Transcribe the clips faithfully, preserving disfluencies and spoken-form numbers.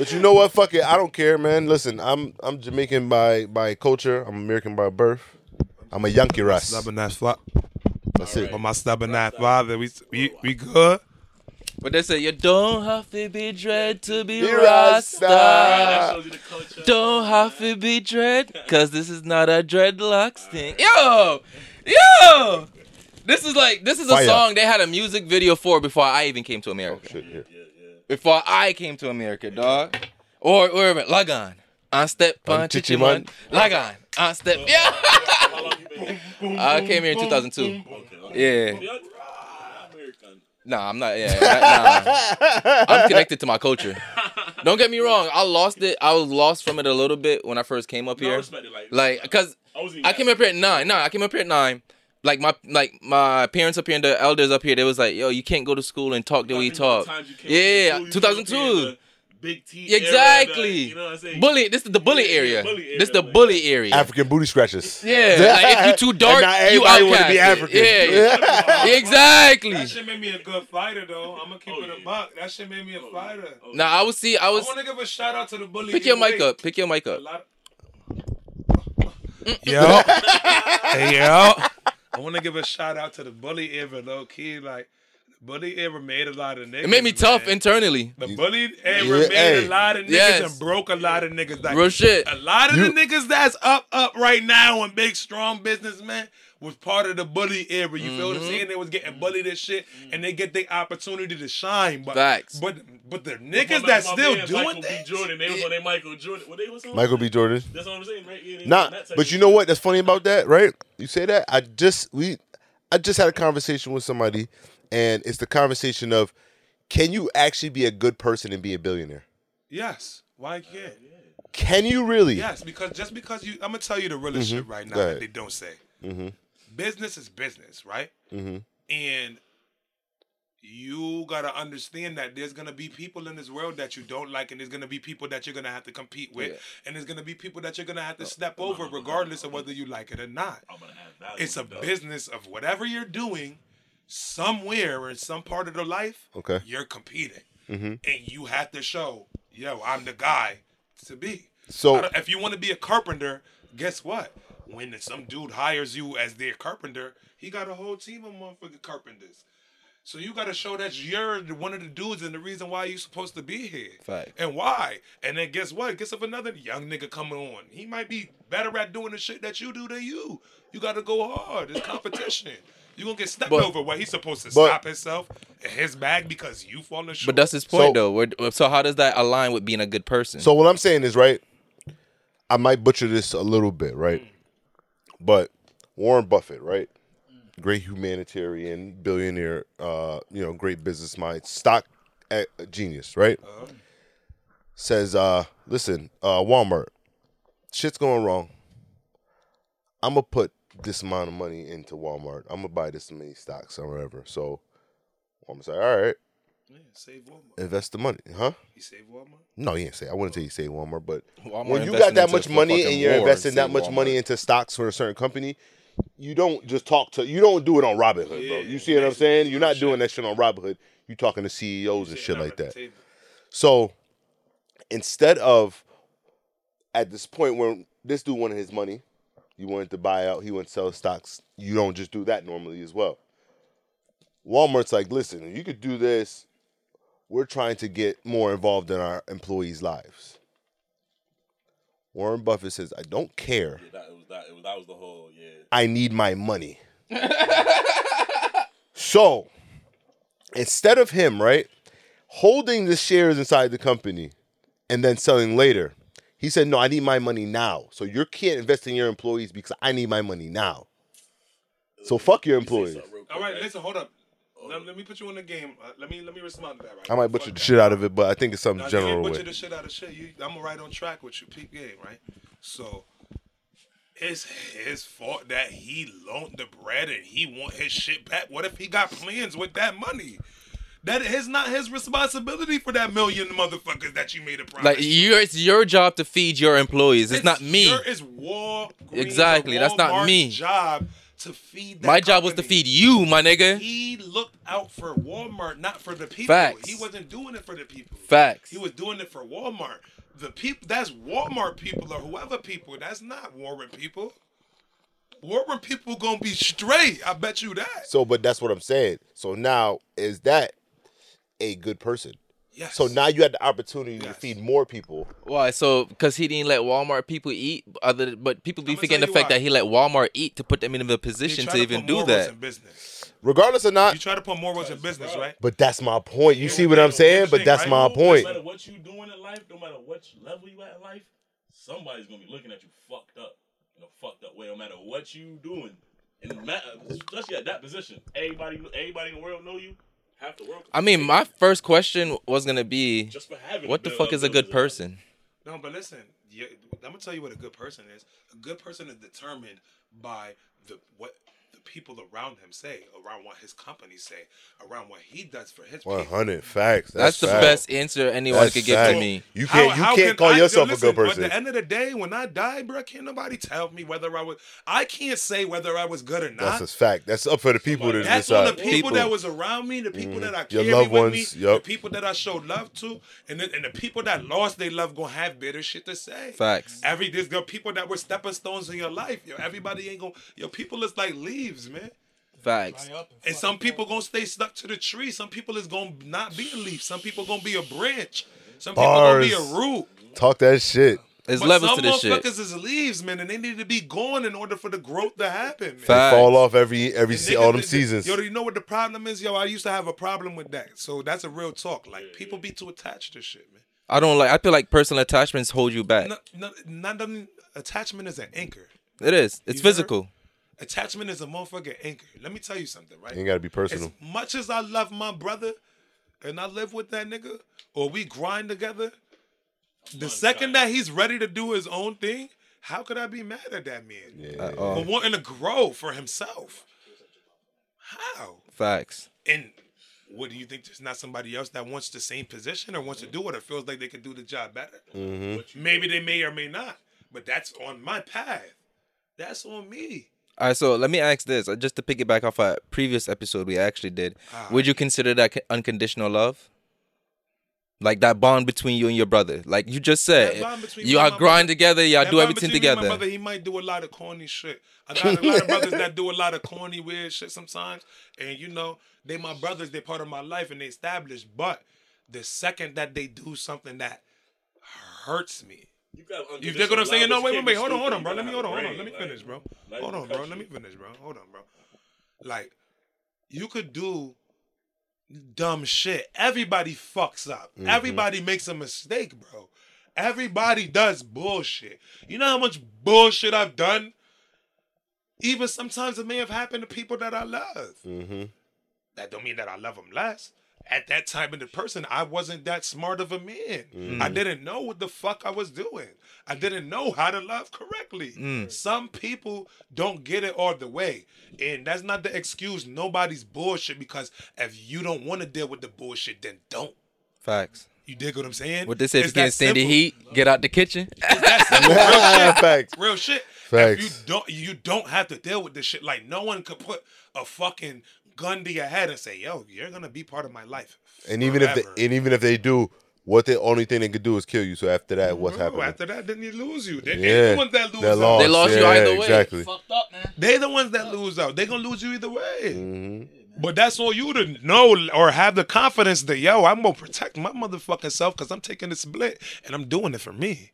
But you know what? Fuck it. I don't care, man. Listen, I'm I'm Jamaican by by culture. I'm American by birth. I'm a Yankee ras. Stubborn ass flop. That's all it. Right. I'm my stubborn ass father. We we we good. But they say you don't have to be dread to be, be Rasta. Rasta. Right, don't have to be dread, cause this is not a dreadlocks thing. Yo, yo, this is like this is a Fire. song they had a music video for before I even came to America. Oh, shit, yeah. Yeah, yeah. Before I came to America, dog. Or or Lagan, on step on Chichiman. Lagan, on step. Yeah. I came here in two thousand two. Okay, okay. Yeah. Nah, I'm not. Yeah, nah. I'm connected to my culture. Don't get me wrong. I lost it. I was lost from it a little bit when I first came up here. No, like, because like, I, I came up here at nine. Nah, I came up here at nine. Like my like my parents up here and the elders up here, they was like, yo, you can't go to school and talk the way you talk. Yeah, school, you two thousand two. Big T. Exactly. Era, like, you know what I'm saying? Bully. This is the bully yeah, area. Bully area. This is the like, bully area. African booty scratches. Yeah. Like, if you too dark, you outcast. Be African. Yeah. yeah. Exactly. That shit made me a good fighter, though. I'm gonna keep oh, it yeah. a buck. That shit made me a fighter. Oh, yeah. Now I would see. I was. I want to give a shout out to the bully. Pick your mic way. up. Pick your mic up. Yo. Hey yo. I want to give a shout out to the bully era, low key, like. Bully ever made a lot of niggas. It made me tough man. internally. The bully ever yeah, made hey. a lot of niggas yes. and broke a lot of niggas. Like, real shit. A lot of you... the niggas that's up, up right now and big, strong businessmen was part of the bully era. You mm-hmm. feel what I'm saying? They was getting bullied and shit, mm-hmm. and they get their opportunity to shine. But, Facts. But but the niggas that still man, doing Michael that. B. Jordan. They was on their Michael Jordan. What they was on? Michael B. Jordan. That's what I'm saying, right? Yeah, nah, but you know what? That's funny about that, right? You say that. I just we, I just had a conversation with somebody. And it's the conversation of, can you actually be a good person and be a billionaire? Yes. Why can't? Uh, yeah. Can you really? Yes, because just because you, I'm going to tell you the real mm-hmm. shit right now that they don't say. Mm-hmm. Business is business, right? Mm-hmm. And you got to understand that there's going to be people in this world that you don't like, and there's going to be people that you're going to have to compete with, yeah. and there's going to be people that you're going to have to step oh, over, no, no, regardless no, no, no. of whether you like it or not. I'm gonna have value, it's a though. business of whatever you're doing. Somewhere in some part of their life, okay. you're competing, mm-hmm. and you have to show, yo, I'm the guy to be. So if you want to be a carpenter, guess what? When some dude hires you as their carpenter, he got a whole team of motherfucking carpenters. So you got to show that you're one of the dudes and the reason why you're supposed to be here. Fact. And why. And then guess what? Guess if another young nigga coming on, he might be better at doing the shit that you do than you. You got to go hard. It's competition. You're going to get stepped but, over where he's supposed to but, stop himself in his bag because you falling short. But that's his point, so, though. So how does that align with being a good person? So what I'm saying is, right, I might butcher this a little bit, right? Mm. But Warren Buffett, right? Mm. Great humanitarian, billionaire, uh, you know, great business mind, stock genius, right? Uh-huh. Says, uh, listen, uh, Walmart, shit's going wrong. I'm going to put this amount of money into Walmart. I'm gonna buy this many stocks or whatever. So Walmart's like, all right, yeah, save Walmart. Invest the money, huh? You save Walmart? No, you ain't say. I wouldn't say you save Walmart, but Walmart when you got that much money and you're investing that much Walmart. money into stocks for a certain company, you don't just talk to. You don't do it on Robinhood, yeah, bro. You see what I'm saying? You're not shit. doing that shit on Robinhood. You're talking to C E Os and shit like that. So instead of at this point when this dude wanted his money. You wanted to buy out. He wanted to sell stocks. You don't just do that normally as well. Walmart's like, listen, you could do this. We're trying to get more involved in our employees' lives. Warren Buffett says, I don't care. Yeah, that, it was, that, it was, that was the whole, yeah. I need my money. So, instead of him, right, holding the shares inside the company and then selling later, he said, no, I need my money now. So you can't invest in your employees because I need my money now. So fuck your employees. All right, listen, hold up. Let, let me put you in the game. Uh, let me let me respond to that right I now. might butcher fuck the shit out of it, but I think it's something no, general. I can't butcher way. the shit out of shit. You, I'm right on track with you, peep game, right? So it's his fault that he loaned the bread and he want his shit back. What if he got plans with that money? That is not his responsibility for that million motherfuckers that you made a promise. Like you, it's your job to feed your employees. It's, it's not me. It's Walgreens. Exactly, that's not me. Job to feed that My company. Job was to feed you, my nigga. He looked out for Walmart, not for the people. Facts. He wasn't doing it for the people. Facts. He was doing it for Walmart. The people, that's Walmart people or whoever people. That's not Warren people. Warren people gonna be straight. I bet you that. So, but that's what I'm saying. So now, is that a good person? Yes. So now you had the opportunity yes. to feed more people. Why? So because he didn't let Walmart people eat. Other, but people be forgetting the fact why. that he let Walmart eat to put them in the position to, to even do that. Regardless or not, you try to put more words in business, right? But that's my point. You yeah, see what I'm saying? But that's right? my point. No matter what you doing in life, no matter what level you at in life, somebody's gonna be looking at you fucked up. In a fucked up way, no matter what you doing, and especially at that position, everybody, everybody in the world know you. Half the world. I mean, my first question was gonna be, Just for having what the fuck is a good person? No, but listen, yeah, I'm gonna tell you what a good person is. A good person is determined by the what the people around him say, around what his company say, around what he does for his. One hundred facts. That's, That's the fact. best answer anyone That's could give fact. to me. You can't, how, you how can't can call I, yourself yo, listen, a good person. At the end of the day, when I die, bro, can't nobody tell me whether I was. I can't say whether I was good or not. That's a fact. That's up for the people Somebody. to That's decide. That's on the people, people that was around me, the people mm. that I carried with ones. me, yep. the people that I showed love to, and the, and the people that lost their love gonna have bitter shit to say. Facts. Every there's the people that were stepping stones in your life. Yo, everybody ain't gonna. Yo, people is like leaves. Man. Facts. And some people gonna stay stuck to the tree. Some people is gonna not be a leaf. Some people gonna be a branch. Some Bars. people gonna be a root. Talk that shit. There's but levels to this shit. Some motherfuckers is leaves, man, and they need to be gone in order for the growth to happen, man. They fall off every every se- all them seasons. Yo, you know what the problem is? Yo, I used to have a problem with that. So that's a real talk. Like, people be too attached to shit, man. I don't like. I feel like personal attachments hold you back. No, no, not, attachment is an anchor. It is. It's you physical. Heard? Attachment is a motherfucking anchor. Let me tell you something, right? You gotta be personal. As much as I love my brother and I live with that nigga, or we grind together, the One second guy. that he's ready to do his own thing, how could I be mad at that man? Yeah. For wanting to grow for himself. How? Facts. And what do you think? There's not somebody else that wants the same position or wants mm-hmm. to do it or feels like they can do the job better? Mm-hmm. Maybe they may or may not, but that's on my path. That's on me. All right, so let me ask this, just to piggyback off a previous episode we actually did. Ah. Would you consider that unconditional love? Like that bond between you and your brother? Like you just said, you are grind together, y'all do everything together. My brother, he might do a lot of corny shit. I got a lot of brothers that do a lot of corny, weird shit sometimes. And, you know, they my brothers, they part of my life and they established. But the second that they do something that hurts me, You, you dig what I'm saying? No, wait, wait, wait. Hold on, hold on, bro. Let me, hold on, hold on. Let me finish, bro. Hold on, bro. Let me finish, bro. Hold on, bro. Like, you could do dumb shit. Everybody fucks up. Mm-hmm. Everybody makes a mistake, bro. Everybody does bullshit. You know how much bullshit I've done? Even sometimes it may have happened to people that I love. Mm-hmm. That don't mean that I love them less. At that time in the person, I wasn't that smart of a man. Mm. I didn't know what the fuck I was doing. I didn't know how to love correctly. Mm. Some people don't get it all the way. And that's not the excuse nobody's bullshit, because if you don't want to deal with the bullshit, then don't. Facts. You dig what I'm saying? What they say, if you can't stand the heat, get out the kitchen. That's real shit. Facts. Real shit. Facts. If you don't, you don't have to deal with this shit. Like, no one could put a fucking gun to your head and say, yo, you're gonna be part of my life forever. And even if they, and even if they do, what the only thing they could do is kill you. So after that, what's Bro, happening? After that, then you lose you. They, yeah. They're the ones that lose. They lost, they lost yeah, you either way. Exactly. Fucked up, man. They're the ones that lose out. They're gonna lose you either way. Mm-hmm. But that's all you to know or have the confidence that, yo, I'm gonna protect my motherfucking self because I'm taking this split and I'm doing it for me.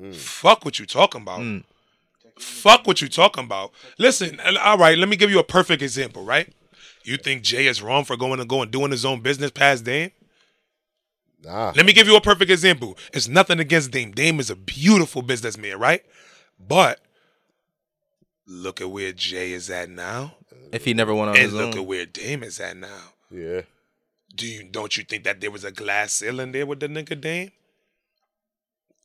Mm. Fuck what you talking about. Mm. Fuck what you talking about. Listen, all right, let me give you a perfect example, right? You think Jay is wrong for going and going doing his own business past Dame? Nah. Let me give you a perfect example. It's nothing against Dame. Dame is a beautiful businessman, right? But look at where Jay is at now. If he never went on his own. And look at where Dame is at now. Yeah. Do you don't you think that there was a glass ceiling there with the nigga Dame?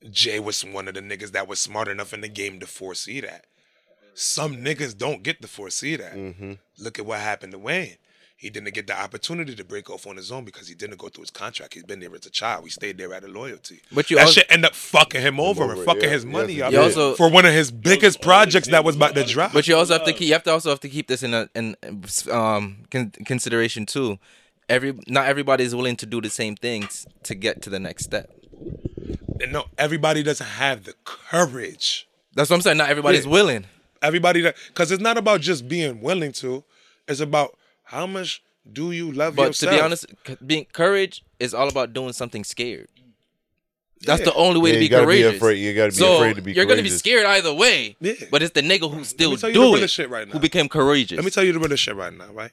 Jay was one of the niggas that was smart enough in the game to foresee that. Some niggas don't get to foresee that. Mm-hmm. Look at what happened to Wayne. He didn't get the opportunity to break off on his own because he didn't go through his contract. He's been there as a child. He stayed there out of loyalty. But you that also, shit ended up fucking him over, over and fucking yeah, his money yeah, up yeah. Also, for one of his biggest projects that was about to drop. But you also have to keep. You have to also have to keep this in a, in um con- consideration too. Every not everybody is willing to do the same things to get to the next step. And no, everybody doesn't have the courage. That's what I'm saying. Not everybody's yeah. willing. Everybody that because it's not about just being willing to. It's about how much do you love but yourself? But to be honest, being courage is all about doing something scared. That's yeah. the only way yeah, to be courageous. Be afraid, you gotta be so afraid to be you're courageous. You're gonna be scared either way. Yeah. But it's the nigga who still do it, shit right now. Who became courageous. Let me tell you the real shit right now, right?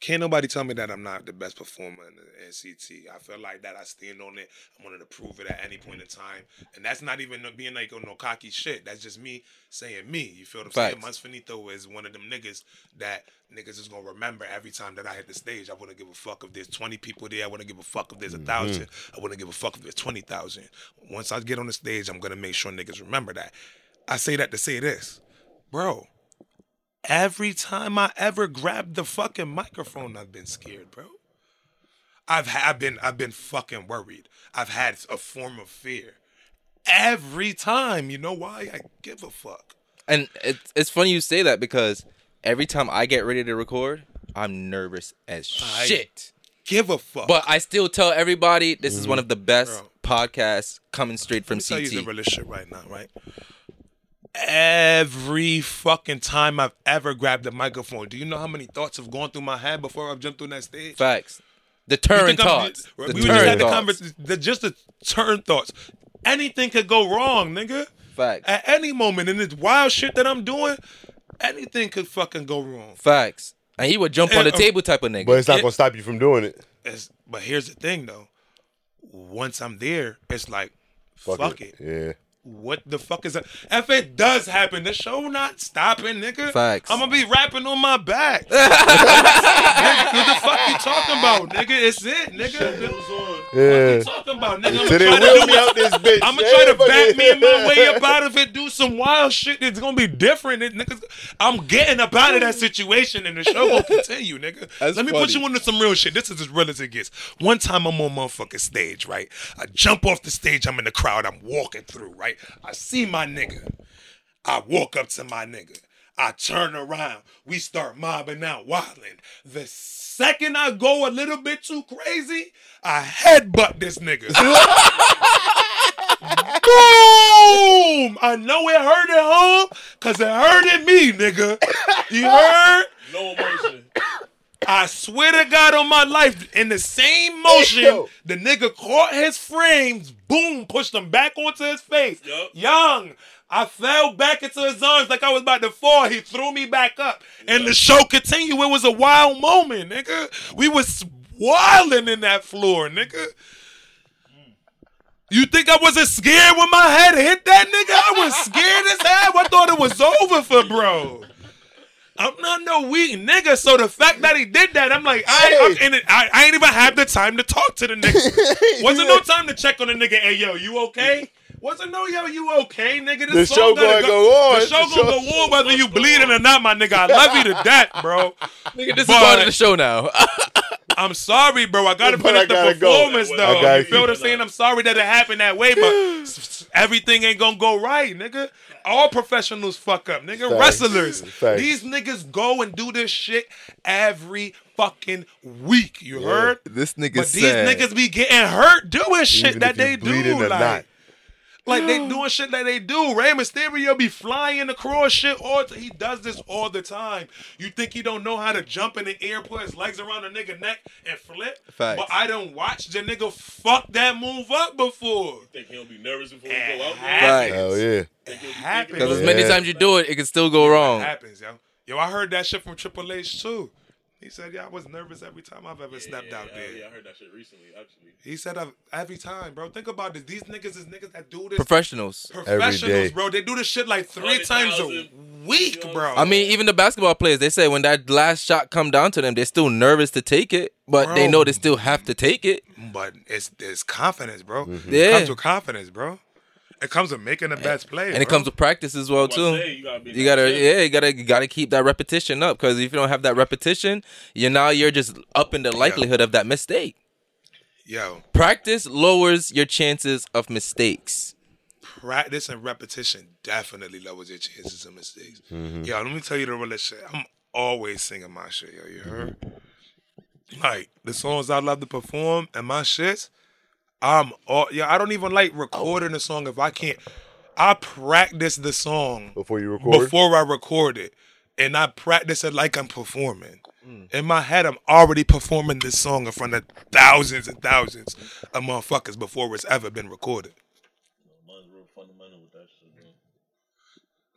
Can't nobody tell me that I'm not the best performer in the N C T. I feel like that. I stand on it. I'm willing to prove it at any point in time. And that's not even being like on no cocky shit. That's just me saying me. You feel what I'm saying? Monz Finito is one of them niggas that niggas is going to remember every time that I hit the stage. I wouldn't give a fuck if there's twenty people there. I wouldn't give a fuck if there's a thousand. Mm-hmm. I wouldn't give a fuck if there's twenty thousand. Once I get on the stage, I'm going to make sure niggas remember that. I say that to say this. Bro. Every time I ever grabbed the fucking microphone, I've been scared, bro. I've ha- I've been I've been fucking worried. I've had a form of fear. Every time, you know why? I give a fuck. And it's it's funny you say that because every time I get ready to record, I'm nervous as shit. I give a fuck. But I still tell everybody this mm-hmm. is one of the best bro. podcasts coming straight from Let me C T. Tell you the real shit right now, right? Every fucking time I've ever grabbed the microphone, do you know how many thoughts have gone through my head before I've jumped on that stage? Facts. The turn thoughts. We just had the conversation. Just the turn thoughts. Anything could go wrong, nigga. Facts. At any moment in this wild shit that I'm doing, anything could fucking go wrong. Facts. And he would jump and, on the uh, table type of nigga. But it's not it, gonna stop you from doing it. It's, but here's the thing though. Once I'm there, it's like, fuck, fuck it. it. Yeah. What the fuck is that? If it does happen, the show not stopping, nigga. Facts. I'm gonna be rapping on my back. Nigga, what the fuck you talking about, nigga? It's it, nigga. Yeah. What you talking about, nigga? I'm gonna try to do out this bitch. I'm gonna try to back me and my way up out of it. Do some wild shit that's gonna be different, niggas. I'm getting up out of that situation, and the show gonna continue, nigga. That's Let me funny. put you into some real shit. This is as real as it gets. One time I'm on motherfucking stage, right? I jump off the stage. I'm in the crowd. I'm walking through, right? I see my nigga. I walk up to my nigga. I turn around. We start mobbing out, wilding. The second I go a little bit too crazy, I headbutt this nigga. Boom! I know it hurt at home because it hurted me, nigga. You heard? No emotion. I swear to God on my life, in the same motion, yo. the nigga caught his frames, boom, pushed him back onto his face. Yep. Young, I fell back into his arms like I was about to fall. He threw me back up, yep. and the show continued. It was a wild moment, nigga. We was wilding in that floor, nigga. You think I wasn't scared when my head hit that nigga? I was scared as hell. I thought it was over for bro. I'm not no weak nigga, so the fact that he did that, I'm like, I, I'm in it, I, I ain't even have the time to talk to the nigga. Wasn't no time to check on the nigga. Hey, yo, you okay? Wasn't no, yo, you okay, nigga? This the show gonna go, go on. The show the gonna show, go on whether you bleeding or not, my nigga. I love you to death, bro. Nigga, this but, is part of the show now. I'm sorry, bro. I gotta put up the performance, go. though. You feel what I'm saying? I'm sorry that it happened that way, but everything ain't gonna go right, nigga. All professionals fuck up, nigga. Thanks. Wrestlers. Thanks. These niggas go and do this shit every fucking week. You yeah. heard? This nigga But sad. these niggas be getting hurt doing shit Even that they do. Like, like, like they doing shit that they do. Rey Mysterio be flying across shit. All t- he does this all the time. You think he don't know how to jump in the air, put his legs around a nigga neck and flip? Thanks. But I done watched the nigga fuck that move up before. You think he'll be nervous before he go out? Hell yeah. It happens. Because as many yeah. times you do it, it can still go wrong. It happens, yo. Yo, I heard that shit from Triple H, too. He said, yeah, I was nervous every time I've ever yeah, snapped yeah, out yeah, there. Yeah, I heard that shit recently, actually. He said, I've, every time, bro. Think about this. These niggas is niggas that do this. Professionals. Professionals, bro. They do this shit like three times a week, bro. I mean, even the basketball players, they say when that last shot come down to them, they're still nervous to take it. But bro, they know they still have to take it. But it's, it's confidence, bro. Mm-hmm. Yeah. It comes with confidence, bro. It comes with making the and, best play, and bro. It comes with practice as well too. Day, you gotta, be you gotta yeah, you gotta you gotta keep that repetition up, because if you don't have that repetition, you now you're just upping the likelihood yeah. of that mistake. Yo, practice lowers your chances of mistakes. Practice and repetition definitely lowers your chances of mistakes. Mm-hmm. Yo, let me tell you the real shit. I'm always singing my shit. Yo, you heard? Like the songs I love to perform and my shits. I'm all yeah. I don't even like recording a song if I can't. I practice the song before you record. Before I record it, and I practice it like I'm performing. Mm. In my head, I'm already performing this song in front of thousands and thousands of motherfuckers before it's ever been recorded. Mine's real fundamental with that shit,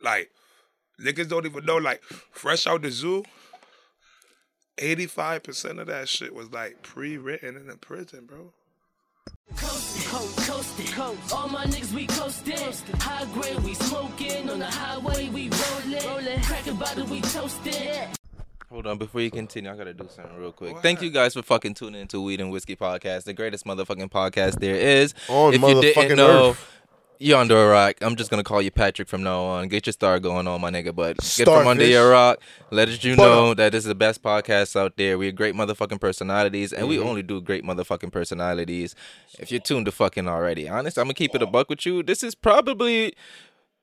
man. Like niggas don't even know. Like Fresh Out The Zoo. eighty-five percent of that shit was like pre-written in a prison, bro. Coast, coast, coast, coast. All my niggas, we coastin'. High grade, we smoking. On the highway, we rollin'. Crackin' bottle, we toastin'. Hold on, before you continue, I gotta do something real quick. What? Thank you guys for fucking tuning into Weed and Whiskey Podcast, the greatest motherfucking podcast there is. Oh, if you didn't know, earth. You're under a rock. I'm just gonna call you Patrick from now on. Get your star going on, my nigga. But Starfish. Get from under your rock. Let us you but, know that this is the best podcast out there. We're great motherfucking personalities, and mm-hmm. we only do great motherfucking personalities. If you're tuned to fucking already, honest, I'm gonna keep it a buck with you. This is probably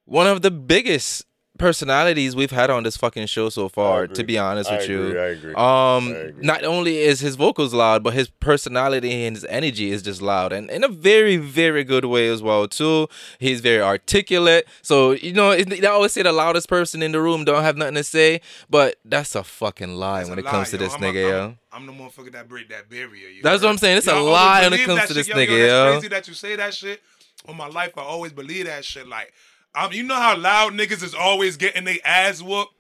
one of the biggest personalities we've had on this fucking show so far, to be honest I with agree, you. I agree. Um, I agree. Not only is his vocals loud, but his personality and his energy is just loud, and in a very, very good way as well too. He's very articulate. So, you know, they always say the loudest person in the room don't have nothing to say, but that's a fucking lie that's when it lie, comes yo. to this I'm nigga, a, yo. I'm the motherfucker that break that barrier. You that's heard? What I'm saying. It's yo, a lie when it comes to shit, this yo, nigga, yo. yo. It's crazy that you say that shit. On my life, I always believe that shit, like I'm, you know how loud niggas is always getting they ass whooped?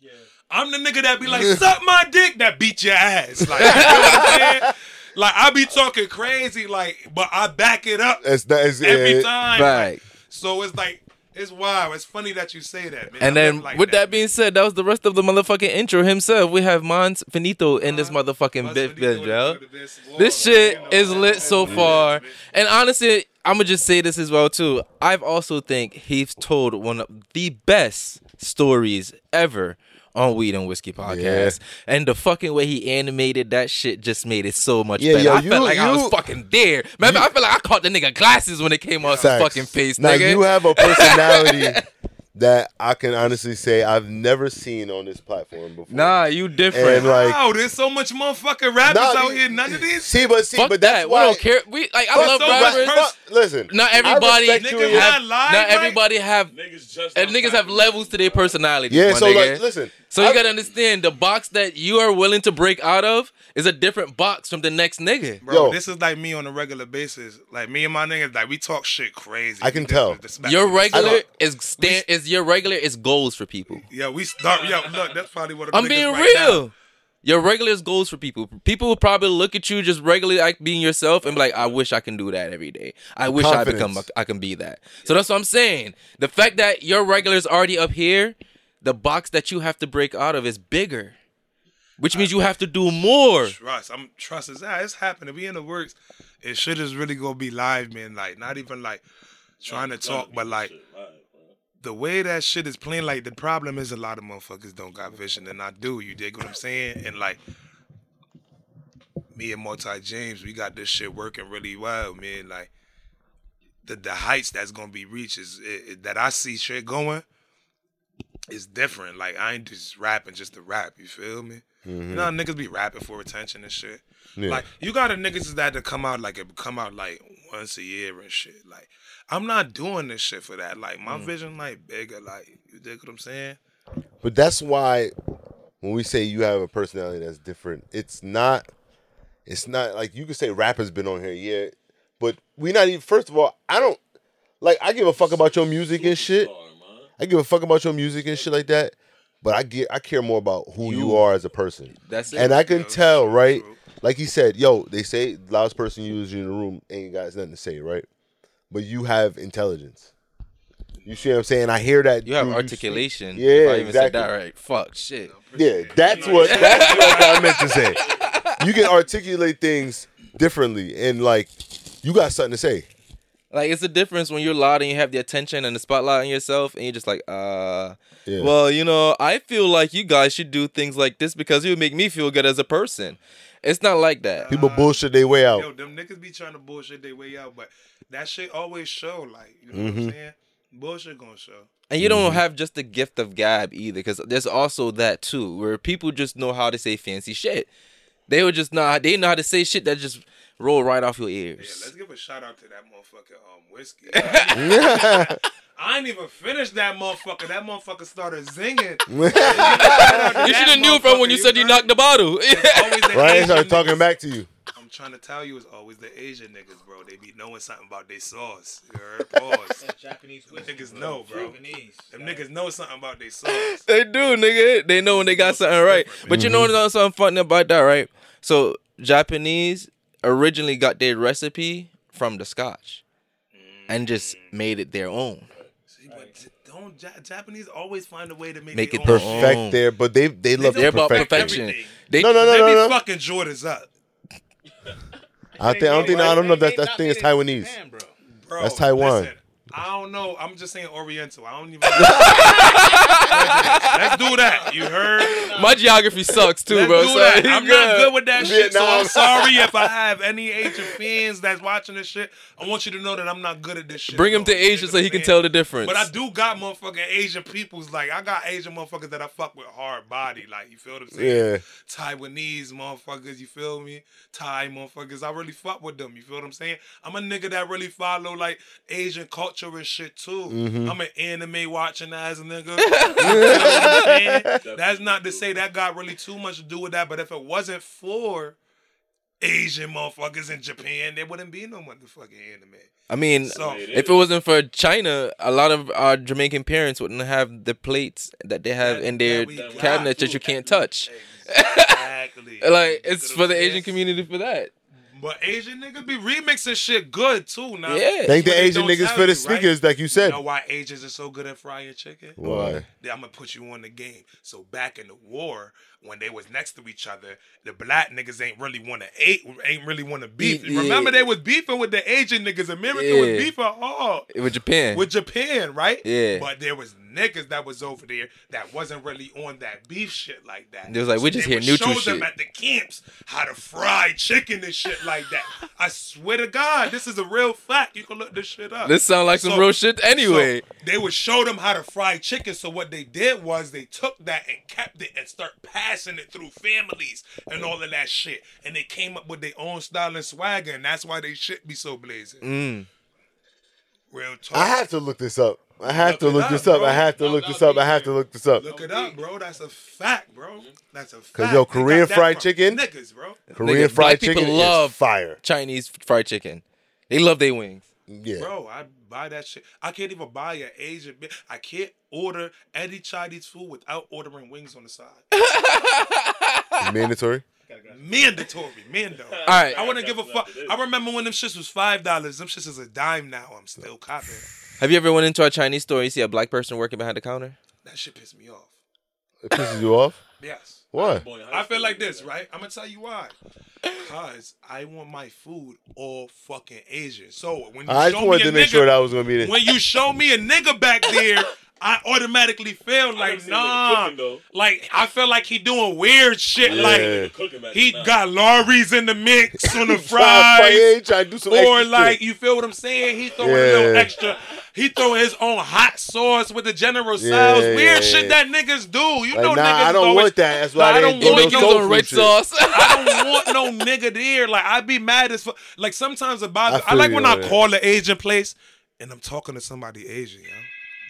Yeah. I'm the nigga that be like, suck my dick, that beat your ass. Like, you know what I'm saying? Like, I be talking crazy, like, but I back it up it's, it's, every it, time. Right. Like, so it's like, it's wow. It's funny that you say that, man. And I then, like with that, that being said, that was the rest of the motherfucking intro himself. We have Monz Finito in this motherfucking bit, bit, yo. This, this shit you know, is lit so yeah, far. Man. And honestly, I'm going to just say this as well, too. I also think he's told one of the best stories ever on Weed and Whiskey Podcast. Yeah. And the fucking way he animated that shit just made it so much yeah, better. Yo, I you, felt like you, I was fucking there. Remember, you, I felt like I caught the nigga glasses when it came off his fucking face, now, nigga. Now, you have a personality that I can honestly say I've never seen on this platform before. Nah, you different. Like, wow, there's so much motherfucking rappers nah, out here. None of these. See, but see, fuck but that's that. Why we don't care. We like I love so rappers. Pers- Listen, not everybody. Niggas you have, not lying. Not everybody right? have. Niggas just. And niggas have levels to their personality. Yeah. So nigga. like, listen. So you I, gotta understand the box that you are willing to break out of is a different box from the next nigga. Bro, yo, this is like me on a regular basis. Like me and my niggas, like we talk shit crazy. I can tell. Your regular is stand is your regular is goals for people. Yeah, we start. Yeah, look, that's probably what I'm being right real. Now. Your regular is goals for people. People will probably look at you just regularly like being yourself and be like, I wish I can do that every day. I wish Confidence. I become. A, I can be that. So that's what I'm saying. The fact that your regular is already up here. The box that you have to break out of is bigger, which means you have to do more. Trust. I'm trust is that it's happening. We in the works. It shit is really gonna be live, man. Like not even like trying to talk, but like the way that shit is playing. Like the problem is a lot of motherfuckers don't got vision, and I do. You dig what I'm saying? And like me and Multi James, we got this shit working really well, man. Like the the heights that's gonna be reached is it, it, that I see shit going. It's different. Like, I ain't just rapping just to rap. You feel me? Mm-hmm. You know how niggas be rapping for attention and shit? Yeah. Like, you got a niggas that to come out, like, it come out, like, once a year and shit. Like, I'm not doing this shit for that. Like, my mm. vision, like, bigger. Like, you dig what I'm saying? But that's why when we say you have a personality that's different, it's not, it's not, like, you could say rappers been on here, yeah, but we not even, first of all, I don't, like, I give a fuck about your music and shit. I give a fuck about your music and shit like that, but I get I care more about who you, you are as a person. That's it. And I can tell, right? Like he said, yo, they say the loudest person usually in the room ain't got nothing to say, right? But you have intelligence. You see what I'm saying? I hear that. You have dude, articulation. You yeah, if I even exactly. said that right. Fuck shit. Yeah, that's what that's what I meant to say. You can articulate things differently, and like you got something to say. Like, it's a difference when you're loud and you have the attention and the spotlight on yourself, and you're just like, uh, yeah. well, you know, I feel like you guys should do things like this because it would make me feel good as a person. It's not like that. People uh, bullshit their way out. Yo, them niggas be trying to bullshit their way out, but that shit always show, like, you know mm-hmm. what I'm saying? Bullshit gonna show. And you don't mm-hmm. have just the gift of gab either, because there's also that too, where people just know how to say fancy shit. They would just know, they know how to say shit that just roll right off your ears. Yeah, let's give a shout out to that motherfucking um, whiskey. I ain't even finished that motherfucker. That motherfucker started zinging. You should have knew from when you, you said you knocked the bottle. Ryan started talking back to you. I'm trying to tell you, it's always the Asian niggas, bro. They be knowing something about their sauce. You heard? Pause. Japanese whiskey, niggas bro. know, bro. Japanese. Them yeah. niggas know something about their sauce. They do, nigga. They know when they got something right. But you mm-hmm. know something funny about that, right? So Japanese originally got their recipe from the Scotch mm. and just made it their own. See, but don't ja- Japanese always find a way to make, make their it own. perfect there? But they they love they perfect about perfection. They, no, no, no, they no, no. Be fucking Jordans up. I, think, I don't think. Like, I don't know. That that thing is Taiwanese. Japan, bro. Bro, that's Taiwan. Listen, I don't know. I'm just saying Oriental. I don't even. Let's do that. You heard? My geography sucks too, Let's bro. Do so that. I'm good. not good with that Vietnam. shit. So I'm sorry if I have any Asian fans that's watching this shit. I want you to know that I'm not good at this shit. Bring bro. him to Asia so he can tell the difference. But I do got motherfucking Asian peoples. Like I got Asian motherfuckers that I fuck with hard body. Like you feel what I'm saying? Yeah. Taiwanese motherfuckers. You feel me? Thai motherfuckers. I really fuck with them. You feel what I'm saying? I'm a nigga that really follow like Asian culture and shit too. Mm-hmm. I'm an anime watching ass nigga. You know that's not to say that got really too much to do with that, but if it wasn't for Asian motherfuckers in Japan, there wouldn't be no motherfucking anime. I mean, so, I mean it if it wasn't for China, a lot of our Jamaican parents wouldn't have the plates that they have that, in their that cabinets that you can't touch. Exactly. Like, it's for the Asian community for that. But Asian niggas be remixing shit good too now. Yeah. Thank the Asian niggas for the speakers, right? Like you said. You know why Asians are so good at frying chicken? Why? I'm gonna put you on the game. So back in the war, when they was next to each other, the black niggas ain't really wanna eat, ain't really wanna beef. Yeah. Remember they was beefing with the Asian niggas. America yeah. was beefing all with Japan. With Japan, right? Yeah. But there was niggas that was over there that wasn't really on that beef shit like that. They was like, so we just hear neutral shit. Showed them at the camps how to fry chicken and shit like. Like that. I swear to God, this is a real fact. You can look this shit up. This sound like so, some real shit anyway. So they would show them how to fry chicken. So what they did was they took that and kept it and start passing it through families and all of that shit. And they came up with their own style and swagger, and that's why they shit be so blazing. Mm. Real talk. I have to look this up. I have to look this up. I have to look this up. I have to look this up. Look it up, bro. That's a fact, bro. That's a fact. Cause yo, Korean fried chicken, niggas, bro. Korean fried chicken is fire. Chinese fried chicken, they love their wings. Yeah, bro. I buy that shit. I can't even buy an Asian bitch. I can't order any Chinese food without ordering wings on the side. Mandatory. Mandatory, mando. All right. I wouldn't give a fuck. I remember when them shits was five dollars. Them shits is a dime now. I'm still copping. Have you ever went into a Chinese store and you see a black person working behind the counter? That shit pissed me off. It pisses you off? Yes. Why? I feel like this, right? I'm going to tell you why. Because I want my food all fucking Asian. So when you I show just wanted me a to make nigga, sure that was going to be there. When you show me a nigga back there, I automatically feel like, nah. Cooking, like, I feel like he doing weird shit. Yeah. Like, cooking, he nah. got lorries in the mix on the fries. Try to do some or, like, shit. You feel what I'm saying? He throwing yeah. a little extra. He throwing his own hot sauce with the General yeah, Tso's. Weird yeah, yeah. shit that niggas do. You like, know nah, niggas I don't always, want that. That's why like, I, I don't want no red sauce. I don't want no nigga there. Like, I be mad as fuck. Like, sometimes it bothers I, I like when I that. call an Asian place and I'm talking to somebody Asian, yo.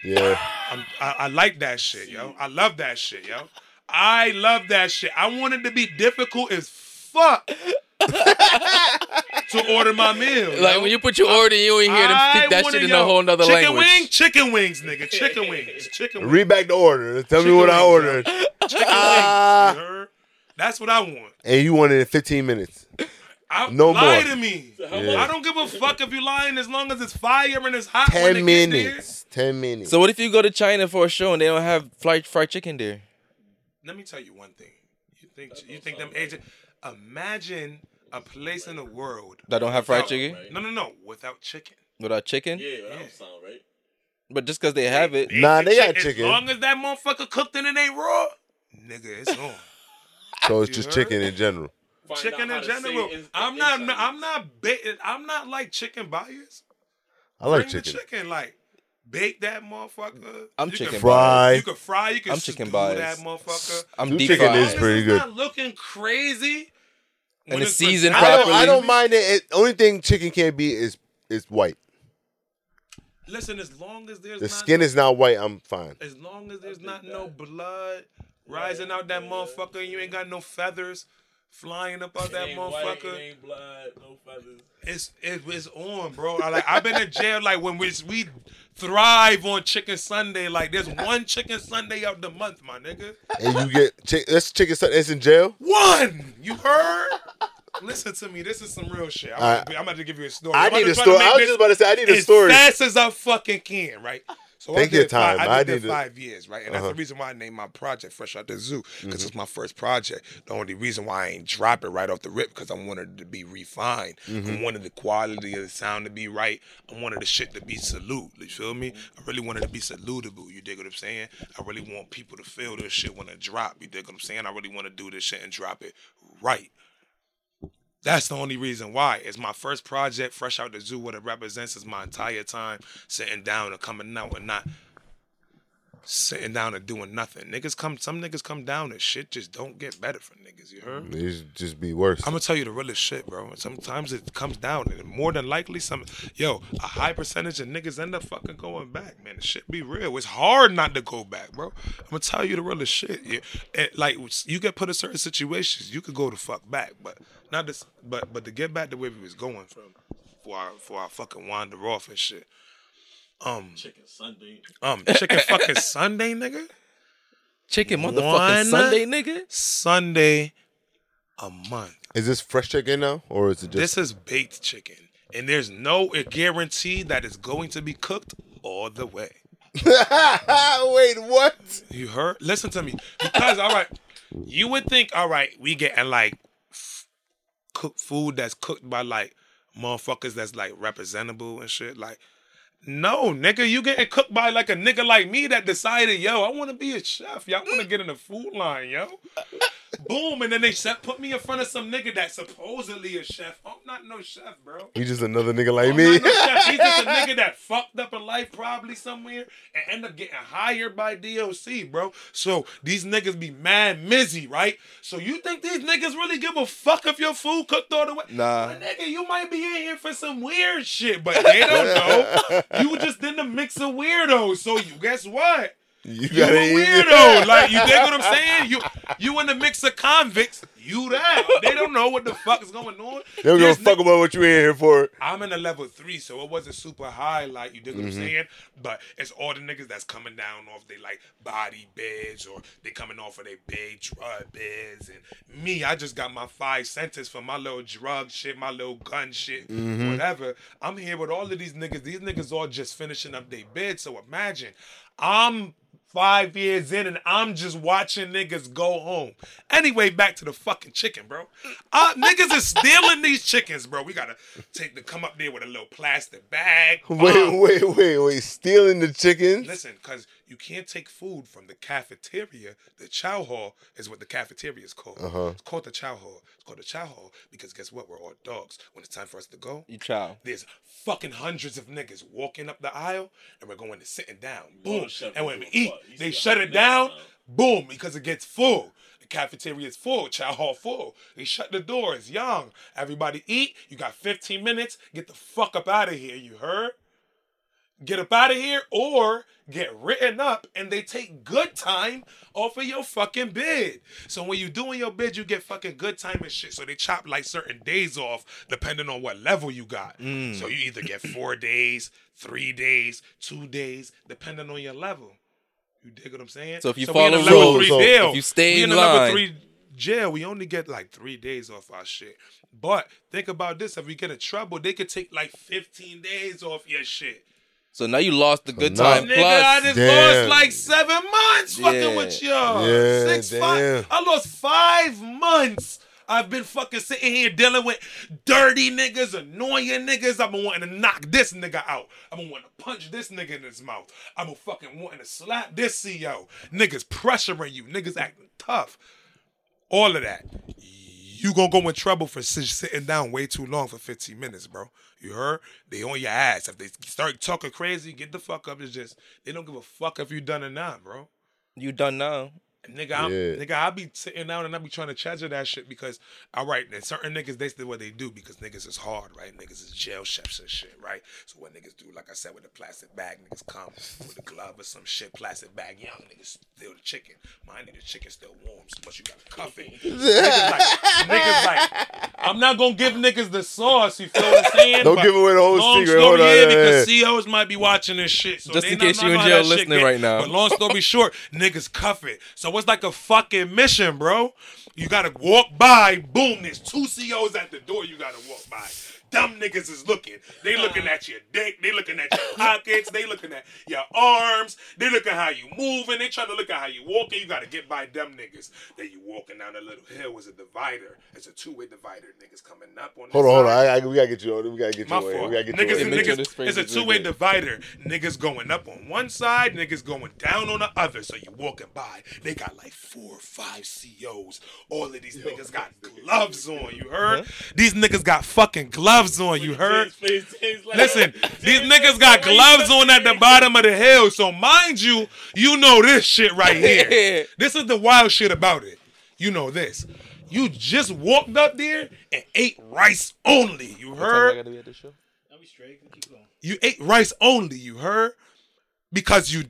Yeah, I'm, I, I like that shit, yo. I love that shit, yo. I love that shit. I want it to be difficult as fuck to order my meal. Like yo. When you put your order, you ain't hear them speak that shit in yo, a whole nother chicken language. Chicken wings, chicken wings, nigga. Chicken wings, chicken wings. Read back the order. Tell chicken me what wings, I ordered. Yo. Chicken uh, wings. You heard? That's what I want. And you want it in fifteen minutes. I, no lie more. to me. Yeah. I don't give a fuck if you're lying as long as it's fire and it's hot. Ten when minutes. Ten minutes. So what if you go to China for a show and they don't have fried fried chicken there? Let me tell you one thing. You think That's you think them Asian? Imagine a place in the world that don't have fried without, chicken. No, no, no, without chicken. Without chicken? Yeah, that don't sound right. But just because they have it. They, they nah, they got chicken. As long as that motherfucker cooked in it ain't raw, nigga, it's on. So it's you just heard? Chicken in general. Find chicken in general. Is, I'm not inside. I'm not ba- I'm not like chicken buyers. I like Bring chicken. chicken. Like bake that motherfucker. I'm you chicken fry. You can fry, you can I'm chicken buy that motherfucker. I'm deep chicken fried. Is pretty good. It's not looking crazy. And it's seasoned properly. I don't, I don't mind it. The only thing chicken can't be is is white. Listen, as long as there's the not skin no, is not white, I'm fine. As long as there's not that. no blood rising yeah, out that yeah. motherfucker, and you ain't got no feathers flying up out it that ain't motherfucker. White, it ain't blood, no feathers. It's it, it's on, bro. I, like I've been in jail. Like when we we thrive on chicken Sunday. Like there's one chicken Sunday out the month, my nigga. And you get chick, that's chicken Sunday. It's in jail. One, you heard. Listen to me. This is some real shit. I'm, uh, I'm about to give you a story. I need a story. I was just about to say I need a story. As fast as I fucking can, right? So Take I did your time. Five, I, I did it five years, right? And uh-huh. that's the reason why I named my project Fresh Out The Zoo, because mm-hmm. it's my first project. The only reason why I ain't drop it right off the rip, because I wanted it to be refined. Mm-hmm. I wanted the quality of the sound to be right. I wanted the shit to be salute. You feel me? I really wanted it to be salutable. You dig what I'm saying? I really want people to feel this shit when it drop. You dig what I'm saying? I really want to do this shit and drop it right. That's the only reason why. It's my first project, Fresh Out The Zoo. What it represents is my entire time sitting down and coming out and not sitting down and doing nothing. Niggas come, some niggas come down and shit just don't get better for niggas, you heard? It just be worse. I'm going to tell you the realest shit, bro. Sometimes it comes down and more than likely, some yo, a high percentage of niggas end up fucking going back, man. The shit be real. It's hard not to go back, bro. I'm going to tell you the realest shit. Yeah. It, like, you get put in certain situations, you could go the fuck back, but... Not this, but but to get back to where we was going from, before I, before I fucking wander off and shit. Um, chicken Sunday. Um, chicken fucking Sunday, nigga. Chicken motherfucking Sunday, nigga. Sunday, a month. Is this fresh chicken now, or is it just? This is baked chicken, and there's no guarantee that it's going to be cooked all the way. Wait, what? You heard? Listen to me, because all right, you would think all right, we getting like. Cook food that's cooked by like motherfuckers that's like representable and shit. Like, no, nigga, you getting cooked by like a nigga like me that decided, yo, I want to be a chef. Y'all want to get in the food line, yo. Boom, and then they set, put me in front of some nigga that's supposedly a chef. I'm not no chef, bro. You just another nigga like I'm me. Not no chef. He's just a nigga that fucked up in life probably somewhere and end up getting hired by D O C, bro. So these niggas be mad mizzy, right? So you think these niggas really give a fuck if your food cooked all the way? Nah. Well, nigga, you might be in here for some weird shit, but they don't know. You just in the mix of weirdos. So you guess what? You, you a weirdo. Like, you dig what I'm saying? You you in the mix of convicts. You that. They don't know what the fuck is going on. They don't give a fuck about what you in here for. I'm in a level three, so it wasn't super high, like, you dig what mm-hmm. I'm saying? But it's all the niggas that's coming down off they like, body beds, or they coming off of their big drug beds. And me, I just got my five sentence for my little drug shit, my little gun shit, mm-hmm. whatever. I'm here with all of these niggas. These niggas all just finishing up their bed, so imagine. I'm... Five years in, and I'm just watching niggas go home. Anyway, back to the fucking chicken, bro. Uh, niggas is stealing these chickens, bro. We gotta take the come up there with a little plastic bag. Bomb. Wait, wait, wait, wait. Stealing the chickens? Listen, because you can't take food from the cafeteria. The chow hall is what the cafeteria is called. Uh-huh. It's called the chow hall. It's called the chow hall because guess what? We're all dogs. When it's time for us to go, you chow. There's fucking hundreds of niggas walking up the aisle, and we're going to sitting down. Boom. And when we eat. You they shut it down, time. Boom, because it gets full. The cafeteria is full, chow hall full. They shut the doors, young. Everybody eat. You got fifteen minutes. Get the fuck up out of here, you heard? Get up out of here or get written up and they take good time off of your fucking bid. So when you doing your bid, you get fucking good time and shit. So they chop like certain days off depending on what level you got. Mm. So you either get four days, three days, two days, depending on your level. You dig what I'm saying? So if you so follow the rules, so if you stay in, in line. Number three jail, we only get like three days off our shit. But think about this. If we get in trouble, they could take like fifteen days off your shit. So now you lost the good so time. Nigga, plus, I just damn. lost like seven months fucking yeah. with y'all. Yeah, Six, damn. five. I lost five months I've been fucking sitting here dealing with dirty niggas, annoying niggas. I've been wanting to knock this nigga out. I've been wanting to punch this nigga in his mouth. I've been fucking wanting to slap this C O. Niggas pressuring you. Niggas acting tough. All of that. You gonna go in trouble for sitting down way too long for fifteen minutes, bro. You heard? They on your ass. If they start talking crazy, get the fuck up. It's just, they don't give a fuck if you done or not, bro. You done now. Nigga, I'm, yeah. nigga, I be sitting down and I be trying to treasure that shit because, all right, then certain niggas, they do what they do because niggas is hard, right? Niggas is jail chefs and shit, right? So what niggas do, like I said, with a plastic bag, niggas come with a glove or some shit, plastic bag, young niggas steal the chicken. Mind you, the chicken still warm, so much you gotta cuff it. Niggas like, niggas like, I'm not gonna give niggas the sauce, you feel what I'm saying? Don't but give away the whole long secret. Long story here, because yeah, yeah. C Os might be watching this shit. So just in case you in jail listening right now. But long story short, niggas cuff it. So it's like a fucking mission, bro. You gotta walk by, boom, there's two C Os at the door you gotta walk by. Dumb niggas is looking. They looking at your dick. They looking at your pockets. They looking at your arms. They looking how you moving. They trying to look at how you walking. You gotta get by dumb niggas. Then you walking down a little hill. It's a divider. It's a two-way divider. Niggas coming up on the Hold on, side. hold on. I, I, we gotta get you on. We gotta get you on. We gotta get niggas, you niggas, niggas, It's a two-way divider. Niggas going up on one side. Niggas going down on the other. So you walking by. They got like four or five C Os. All of these Yo. niggas got gloves on. You heard? Uh-huh. These niggas got fucking gloves. Gloves on, you heard? Please, please, please, Listen, these niggas got gloves on at the bottom of the hill. So mind you, you know this shit right here. This is the wild shit about it. You know this. You just walked up there and ate rice only. You heard? You ate rice only. You heard? Because you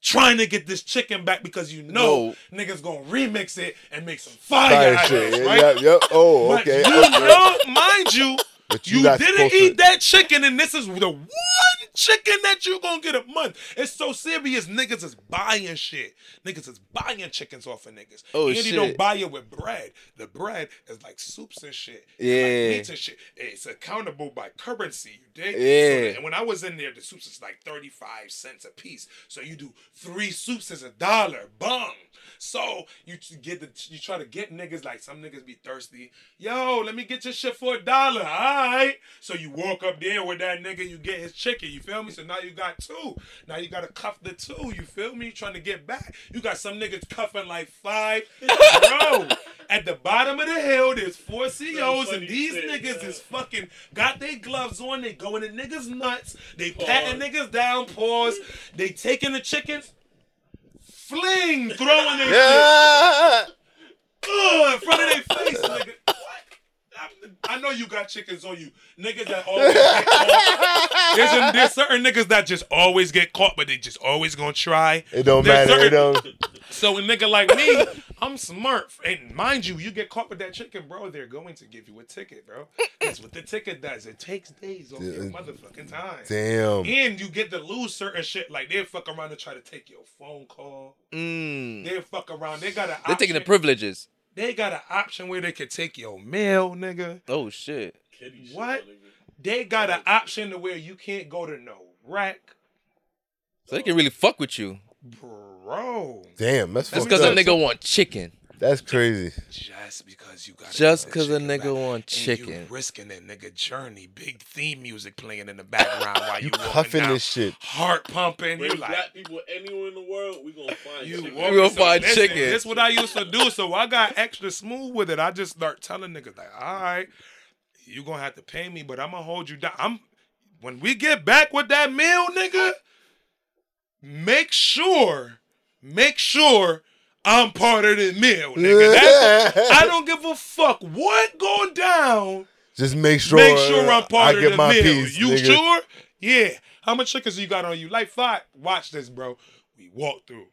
trying to get this chicken back because you know no. niggas gonna remix it and make some fire, fire out shit. Of it, right? Yep, yep. Oh, okay. But you okay. know, mind you. But you you didn't eat to... that chicken, and this is the one chicken that you gonna get a month. It's so serious. Niggas is buying shit. Niggas is buying chickens off of niggas. Oh, and shit. You don't buy it with bread. The bread is like soups and shit. Yeah. Like meats and shit. It's accountable by currency, you dig? Yeah. So, and when I was in there, the soups is like thirty-five cents a piece. So you do three soups is a dollar. Bum. So you get the, you try to get niggas, like some niggas be thirsty. Yo, let me get your shit for a dollar. All right. So you walk up there with that nigga, you get his chicken. You feel me? So now you got two. Now you got to cuff the two. You feel me? You trying to get back. You got some niggas cuffing like five. Bro, at the bottom of the hill, there's four C Os and these shit, niggas yeah. is fucking got their gloves on. They going in niggas nuts. They pause. patting niggas down. Pause. They taking the chickens. Fling, throwing their yeah. shit Ugh, in front of their face, nigga. What? I, I know you got chickens on you, niggas that always get caught. There's, a, there's certain niggas that just always get caught, but they just always gonna try. It don't there's matter. Certain, it don't. So a nigga like me, I'm smart, and mind you, you get caught with that chicken, bro. They're going to give you a ticket, bro. That's what the ticket does. It takes days off your motherfucking time. Damn. And you get to lose certain shit. Like they fuck around and try to take your phone call. Mm. They fuck around. They got an. They're taking the privileges. They got an option where they could take your mail, nigga. Oh, shit. Kitty what? Shit, they got an option to where you can't go to no rack. So they can really fuck with you. Bro. Damn, that's fucked up. That's because a nigga want chicken. That's crazy. Just because you got Just because a nigga want chicken. And you risking that nigga journey. Big theme music playing in the background while you, you cuffing this shit. Heart pumping. When you like, black people anywhere in the world, we gonna find you chicken. We gonna so find listen, chicken. That's what I used to do, so I got extra smooth with it. I just start telling niggas like, all right, you gonna have to pay me, but I'm gonna hold you down. I'm when we get back with that meal, nigga, make sure, make sure I'm part of the meal, nigga. That's, I don't give a fuck what going down. Just make sure, make sure I'm part I of get the my meal. Piece, you nigga. Sure? Yeah. How much chickens you got on you? Like five. Watch this, bro. We walk through.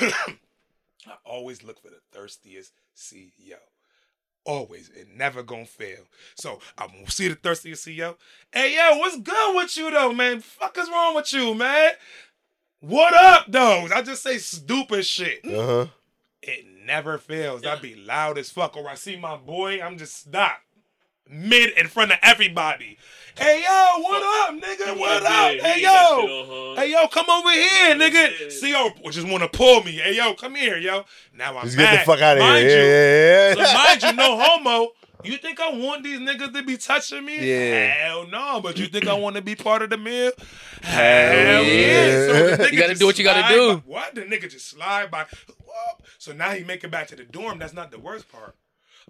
I always look for the thirstiest C E O. Always. It never gonna fail. So I'm gonna see the thirstiest C E O. Hey, yo, what's good with you though, man? Fuck is wrong with you, man? What up, though? I just say stupid shit. Uh-huh. It never fails. I be loud as fuck. Or I see my boy, I'm just stop. Mid in front of everybody. Hey, yo, what up, nigga? What up? Hey, yo. Hey, Hey, yo, come over here, nigga. C O just want to pull me. Hey, yo, come here, yo. Now I'm Just mad. Get the fuck out of mind here. You, yeah, yeah, yeah. So mind you, no homo. You think I want these niggas to be touching me? Yeah. Hell no. But you think I want to be part of the meal? Hell yeah. yeah. So you got to do what you got to do. By. What? The nigga just slide by. Whoop. So now he make it back to the dorm. That's not the worst part.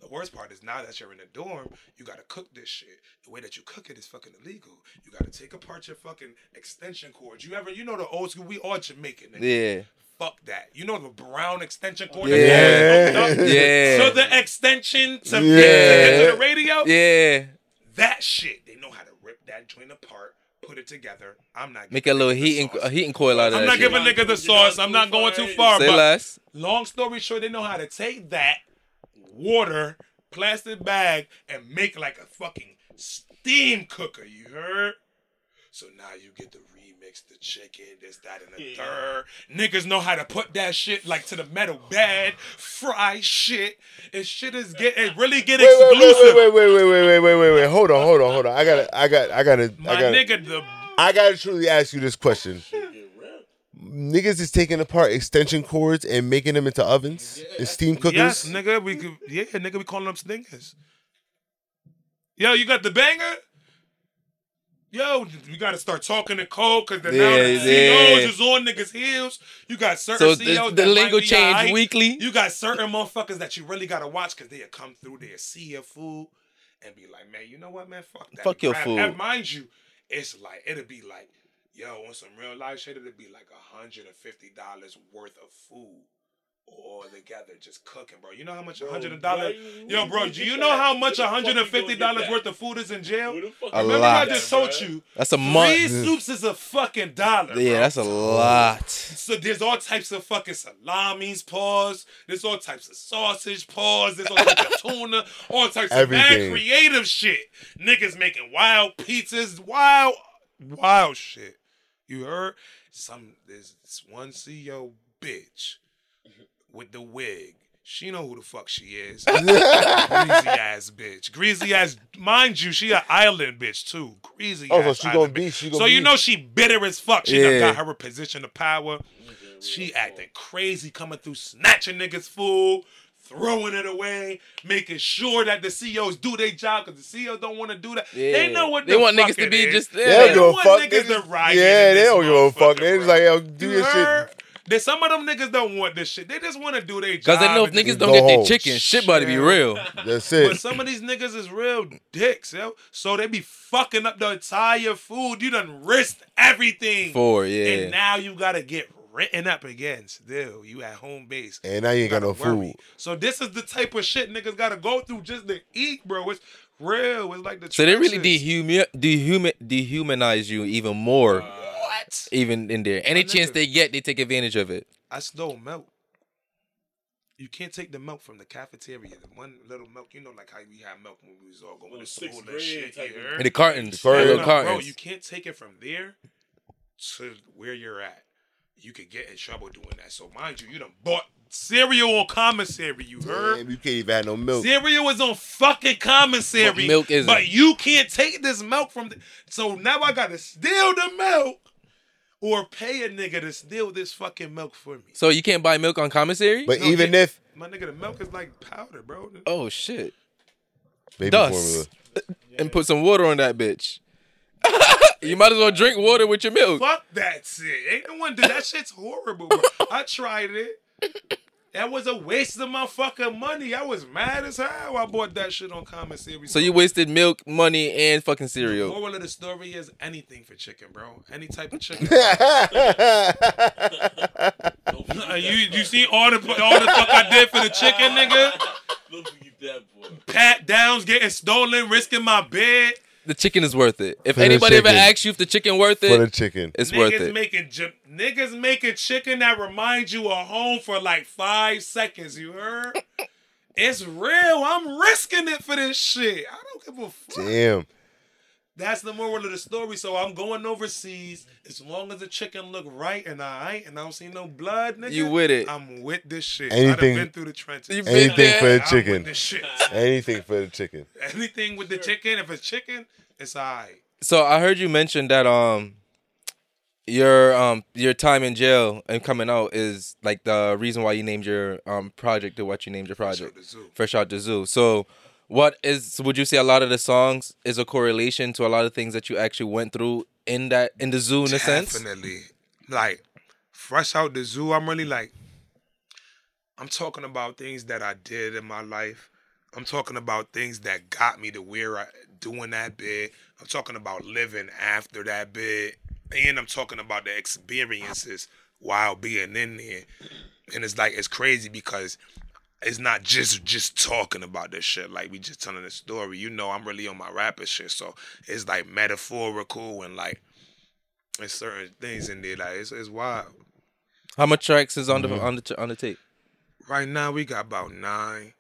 The worst part is now that you're in the dorm, you got to cook this shit. The way that you cook it is fucking illegal. You got to take apart your fucking extension cords. You ever, you know the old school, we all Jamaican. Nigga. Yeah. Fuck that. You know the brown extension cord? Yeah. yeah. So the extension to, yeah. to the radio? Yeah. That shit. They know how to rip that joint apart, put it together. I'm not Make a little heating co- heating coil out of I'm that I'm not shit. giving nigga the sauce. I'm not going too far. Say but less. Long story short, they know how to take that water, plastic bag, and make like a fucking steam cooker. You heard? So now you get the remix, the chicken, this, that, and the yeah. third. Niggas know how to put that shit like to the metal bed, fry shit, and shit is get it really get wait, exclusive. Wait, wait, wait, wait, wait, wait, wait, wait, wait. Hold on, hold on, hold on. I gotta, I got, I gotta, my I gotta, nigga, the... I gotta truly ask you this question. Niggas is taking apart extension cords and making them into ovens, yeah. and steam cookers. Yes, nigga, we could, yeah, nigga, we calling them stingers. Yo, you got the banger. Yo, you got to start talking to Cole because yeah, now the yeah. C Os is on niggas' heels. You got certain so C Os the, the that lingo change right. weekly. You got certain motherfuckers that you really got to watch because they'll come through, they'll see your food and be like, man, you know what, man? Fuck that. Fuck your food. And mind you, it's like, it'll be like, yo, on some real life shit, it'll be like one hundred fifty dollars worth of food. All together, just cooking, bro. You know how much a hundred dollars? Yo, bro, do you know how much a hundred and fifty dollars worth of food is in jail? A Remember lot. I just told you. That's a month. Three soups is a fucking dollar. Yeah, bro. That's a lot. So there's all types of fucking salamis, paws. There's all types of sausage, paws. There's all types of tuna. All types Everything. of mad creative shit. Niggas making wild pizzas, wild, wild shit. You heard? Some there's this one C E O bitch. With the wig. She know who the fuck she is. Greasy ass bitch. Greasy ass. Mind you, she an island bitch too. Greasy oh, ass. Oh, so she gonna be. She gonna so be. You know she bitter as fuck. She yeah. done got her a position of power. She acting crazy, coming through, snatching niggas' food, throwing it away, making sure that the C Os do their job because the C Os don't want to do that. Yeah. They know what the they want fuck niggas to be. Is. Just there. They, they don't want fuck. Niggas just, to riot. Yeah, they don't give a fuck. They just like, yo, do your shit. That some of them niggas don't want this shit. They just want to do their job. Because they know if niggas don't get their chicken, shit, shit about to be real. That's it. But some of these niggas is real dicks, yo. So they be fucking up the entire food. You done risked everything. For, yeah. And now you got to get written up again still. You at home base. And now you ain't got no food. So this is the type of shit niggas got to go through just to eat, bro. It's real. It's like the trenches. So they really dehuman, dehuman, dehumanize you even more. Uh, Even in there. Any chance they get, they take advantage of it. I stole milk. You can't take the milk from the cafeteria. The one little milk, you know, like how we had milk when we was all going to school and shit. And the cartons. The cartons. Bro, you can't take it from there to where you're at. You could get in trouble doing that. So mind you, you done bought cereal on commissary, you heard? Damn, you can't even have no milk. Cereal is on fucking commissary. But milk isn't. But you can't take this milk from the... So now I got to steal the milk. Or pay a nigga to steal this fucking milk for me. So you can't buy milk on commissary? But no, even nigga, if... My nigga, the milk is like powder, bro. Oh, shit. Baby Dust. Formula. And put some water on that bitch. You might as well drink water with your milk. Fuck that shit. Ain't no one do that shit's horrible, bro. I tried it. That was a waste of my fucking money. I was mad as hell. I bought that shit on commissary. So you wasted milk, money, and fucking cereal. The moral of the story is anything for chicken, bro. Any type of chicken. you you see all the all the fuck I did for the chicken, nigga? Look at that boy. Pat downs getting stolen, risking my bed. The chicken is worth it. If for anybody ever asks you if the chicken worth it, for the chicken. It's niggas worth it. Making, niggas making chicken that reminds you of home for like five seconds. You heard? It's real. I'm risking it for this shit. I don't give a fuck. Damn. That's the moral of the story. So I'm going overseas. As long as the chicken look right and I ain't and I don't see no blood, nigga. You with it. I'm with this shit. Anything, I've been through the trenches. Been anything there. For the chicken. I'm with this shit. Anything for the chicken. Anything with the chicken. If it's chicken, it's all right. So I heard you mention that um your um your time in jail and coming out is like the reason why you named your um project or what you named your project. Fresh Out The Zoo. Fresh Out The Zoo. So what is, would you say a lot of the songs is a correlation to a lot of things that you actually went through in that, in the zoo in a sense? Definitely. Like Fresh Out The Zoo, I'm really like, I'm talking about things that I did in my life. I'm talking about things that got me to where I, doing that bit. I'm talking about living after that bit. And I'm talking about the experiences while being in there. And it's like, it's crazy because it's not just just talking about this shit. Like, we just telling a story. You know, I'm really on my rapper shit. So it's like metaphorical and like, there's certain things in there. Like, it's, it's wild. How much tracks is on the, mm-hmm. on the on the tape? Right now, we got about nine.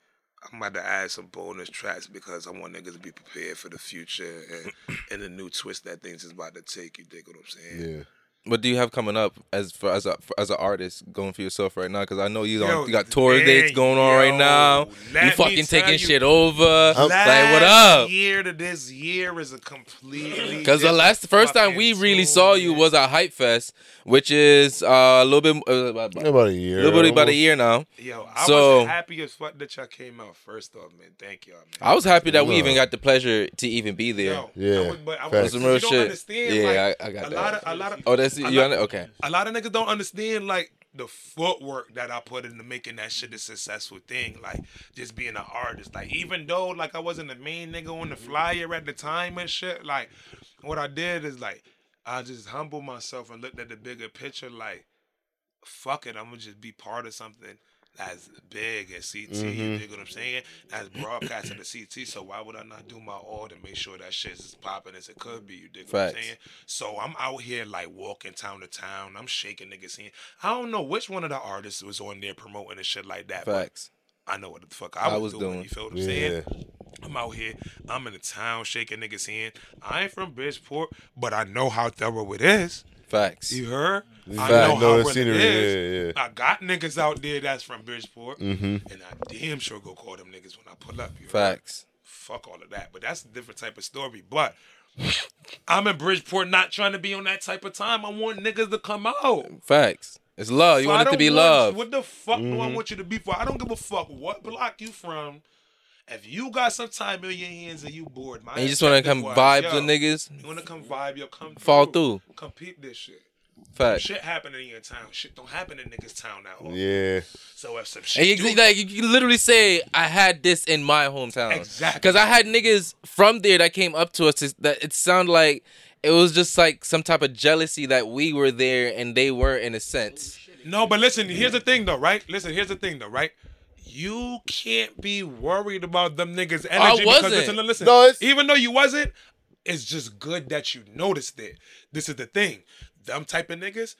I'm about to add some bonus tracks because I want niggas to be prepared for the future and, and the new twist that things is about to take. You dig what I'm saying? Yeah. What do you have coming up as for, as a for, as an artist going for yourself right now? Because I know you, yo, on, you got tour man, dates going on yo, right now. You fucking taking you, shit over. Like, what up? Year to this year is a completely. Because the last the first time we really tool, saw you man. was at Hype Fest, which is uh, a little bit uh, about, about a year, a little bit almost. about a year now. Yo, I so, was happy as fuck that y'all came out. First off, man, thank y'all. Man. I was happy that we even got the pleasure to even be there. Yo, yeah, I was, but I was, some real you don't shit. Understand, yeah, like, I, I got a that. lot of a lot of. Oh, that's You under, okay. A lot of niggas don't understand like the footwork that I put into making that shit a successful thing. Like just being an artist. Like even though like I wasn't the main nigga on the flyer at the time and shit, like what I did is like I just humbled myself and looked at the bigger picture. Like fuck it, I'm gonna just be part of something that's big at C T. Mm-hmm. You dig what I'm saying? That's broadcasting the C T. So why would I not do my all to make sure that shit's as popping as it could be? You dig Facts. What I'm saying? So I'm out here like walking town to town. I'm shaking niggas' hand. I don't know which one of the artists was on there promoting and shit like that. Facts. I know what the fuck I, I was, was doing. doing. You feel what I'm yeah. saying? I'm out here. I'm in the town shaking niggas' hand. I ain't from Bridgeport, but I know how thorough it is. Facts. You heard? Fact. I know, know how real it is. Yeah, yeah. I got niggas out there that's from Bridgeport, mm-hmm. and I damn sure go call them niggas when I pull up. You Facts. Heard? Fuck all of that, but that's a different type of story. But I'm in Bridgeport, not trying to be on that type of time. I want niggas to come out. Facts. It's love. You so want it to be love. What the fuck mm-hmm. do I want you to be for? I don't give a fuck what block you from. If you got some time in your hands and you bored, my and you just want to come was, vibe yo, the niggas, you want to come vibe, yo, come fall through, through. compete this shit. Fact. Shit happening in your town. Shit don't happen in niggas' town that often. Yeah. So if some shit, and you, do, like you can literally say, I had this in my hometown. Exactly. Because I had niggas from there that came up to us. To, that it sounded like it was just like some type of jealousy that we were there and they were in a sense. No, but listen. Here's the thing, though. Right. Listen. Here's the thing, though. Right. You can't be worried about them niggas' energy. I wasn't. Because listen, listen, no, even though you wasn't, it's just good that you noticed it. This is the thing. Them type of niggas,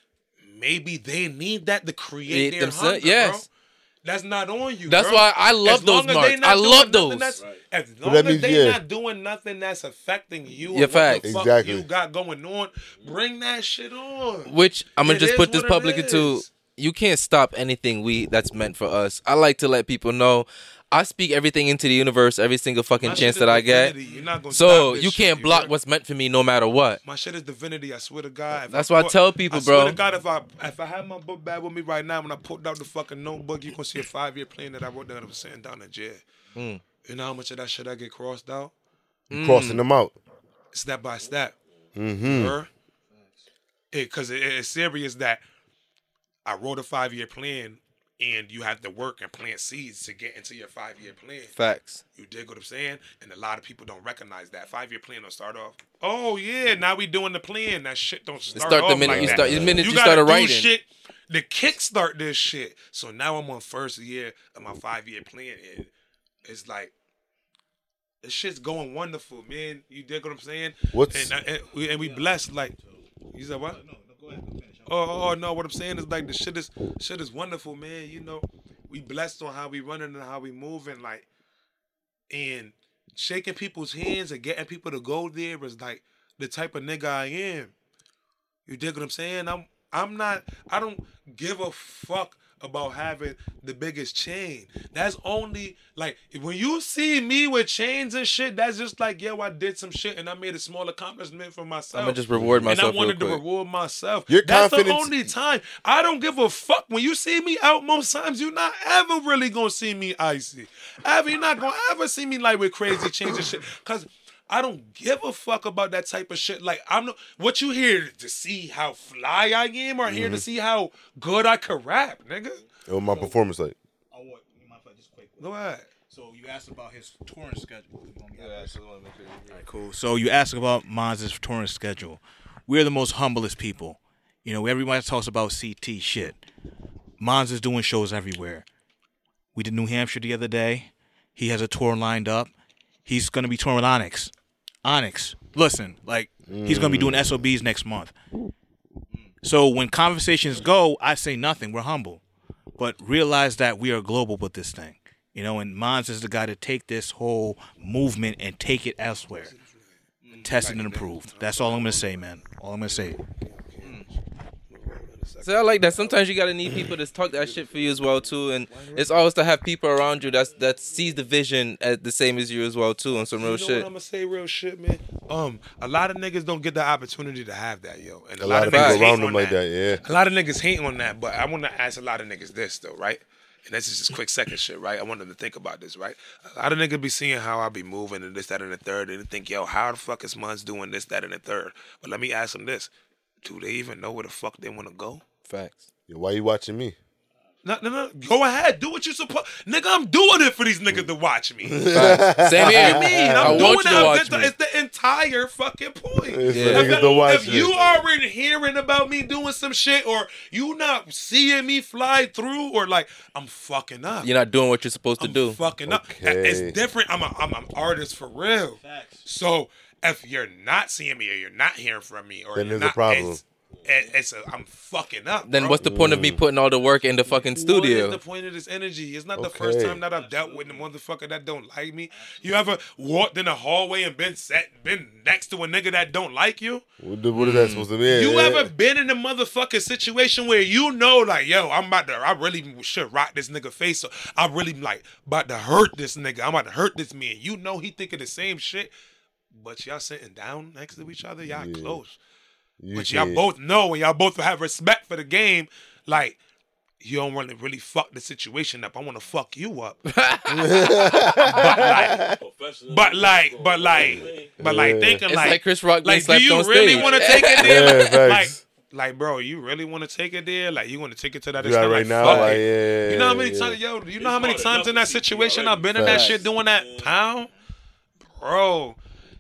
maybe they need that to create it their hunger, yes. bro. That's not on you, That's bro. why I love as those marks. I love those. Right. As long as they're yeah. not doing nothing that's affecting you yeah, and fact. what the exactly. fuck you got going on, bring that shit on. Which, I'm going to just put this public into... You can't stop anything we that's meant for us. I like to let people know I speak everything into the universe every single fucking My chance that I divinity. get. So you can't shit, block you what's meant for me no matter what. My shit is divinity, I swear to God. That's I why put, I tell people, I bro. I swear to God, if I, if I had my book bag with me right now, when I pulled out the fucking notebook, you're going to see a five-year plan that I wrote down that I was sitting down in jail. Mm. You know how much of that shit I get crossed out? Mm. Crossing them out. Step by step. Mm-hmm. Because it, it, it's serious that I wrote a five-year plan, and you have to work and plant seeds to get into your five-year plan. Facts. You dig what I'm saying? And a lot of people don't recognize that. Five-year plan don't start off, oh, yeah, now we doing the plan. That shit don't start, start off the minute like you that. Start, the minute you, you start writing. Shit to kickstart this shit. So now I'm on first year of my five-year plan, and it's like, this shit's going wonderful, man. You dig what I'm saying? What's... And, and, we, and we blessed, like, you said what? No, no, no go ahead. Oh, oh, no, what I'm saying is, like, the shit is shit is wonderful, man. You know, we blessed on how we running and how we moving, like, and shaking people's hands and getting people to go there is, like, the type of nigga I am. You dig what I'm saying? I'm, I'm not, I don't give a fuck about having the biggest chain. That's only, like, when you see me with chains and shit, that's just like, yo, I did some shit and I made a small accomplishment for myself. I'm going to just reward myself. And I wanted to reward myself. Your that's confidence... the only time. I don't give a fuck. When you see me out most times, you're not ever really going to see me icy. Ever, you're not going to ever see me, like, with crazy chains and shit. Because... I don't give a fuck about that type of shit. Like, I'm not, what you here to see how fly I am, or mm-hmm. here to see how good I could rap, nigga? Yo, my so, performance, like. I want you mind if I just quick. Go ahead. So you asked about his touring schedule. Yeah, absolutely. All right, cool. So you asked about Monz's touring schedule. We're the most humblest people. You know, everybody talks about C T shit. Monz is doing shows everywhere. We did New Hampshire the other day. He has a tour lined up. He's gonna be touring with Onyx. Onyx, listen, like, he's going to be doing S O Bs next month. So when conversations go, I say nothing. We're humble. But realize that we are global with this thing. You know, and Monz is the guy to take this whole movement and take it elsewhere. Tested and approved. That's all I'm going to say, man. All I'm going to say. So I like that. Sometimes you gotta need people to talk that shit for you as well too, and it's always to have people around you that's that sees the vision at the same as you as well too, on some real you know shit. What I'm gonna say real shit, man. Um, a lot of niggas don't get the opportunity to have that, yo, and a, a lot, lot of people around them like that. that, yeah. A lot of niggas hate on that, but I wanna ask a lot of niggas this though, right? And this is just quick second shit, right? I want them to think about this, right? A lot of niggas be seeing how I be moving and this, that, and the third, and they think, yo, how the fuck is Monz doing this, that, and the third? But let me ask them this. Do they even know where the fuck they want to go? Facts. Yeah, why you watching me? No, no, no. Go ahead. Do what you supposed. Nigga, I'm doing it for these niggas to watch me. Same here. I mean, I'm I doing it. The, it's the entire fucking point. It's yeah. If, to watch if you aren't hearing about me doing some shit, or you not seeing me fly through, or like I'm fucking up. You're not doing what you're supposed I'm to do. Fucking up. Okay. It's different. I'm a, I'm an artist for real. Facts. So. If you're not seeing me or you're not hearing from me, or then there's not, a problem. It's, it's a, I'm fucking up. Then bro. What's the point of me putting all the work in the fucking studio? What is the point of this energy? It's not okay. The first time that I've dealt with a motherfucker that don't like me. You ever walked in a hallway and been sat, been next to a nigga that don't like you? What, the, what is that supposed to mean? You yeah. ever been in a motherfucking situation where you know, like, yo, I'm about to, I really should rock this nigga face. So I'm really like about to hurt this nigga. I'm about to hurt this man. You know he thinking the same shit. But y'all sitting down next to each other, y'all yeah. close. You but y'all did. Both know, and y'all both have respect for the game. Like, you don't want to really fuck the situation up. I want to fuck you up. but like, but like, but like, but like yeah. thinking it's like, like, Chris Rock like, do you really want to take it there? Yeah, like, like, bro, you really want to take it there? Like, you want to take it to that extent? Right like, now, fuck like, it. Yeah, you know how many yeah. times, yo, you know how many times in that situation I've been in that shit doing that pound, bro.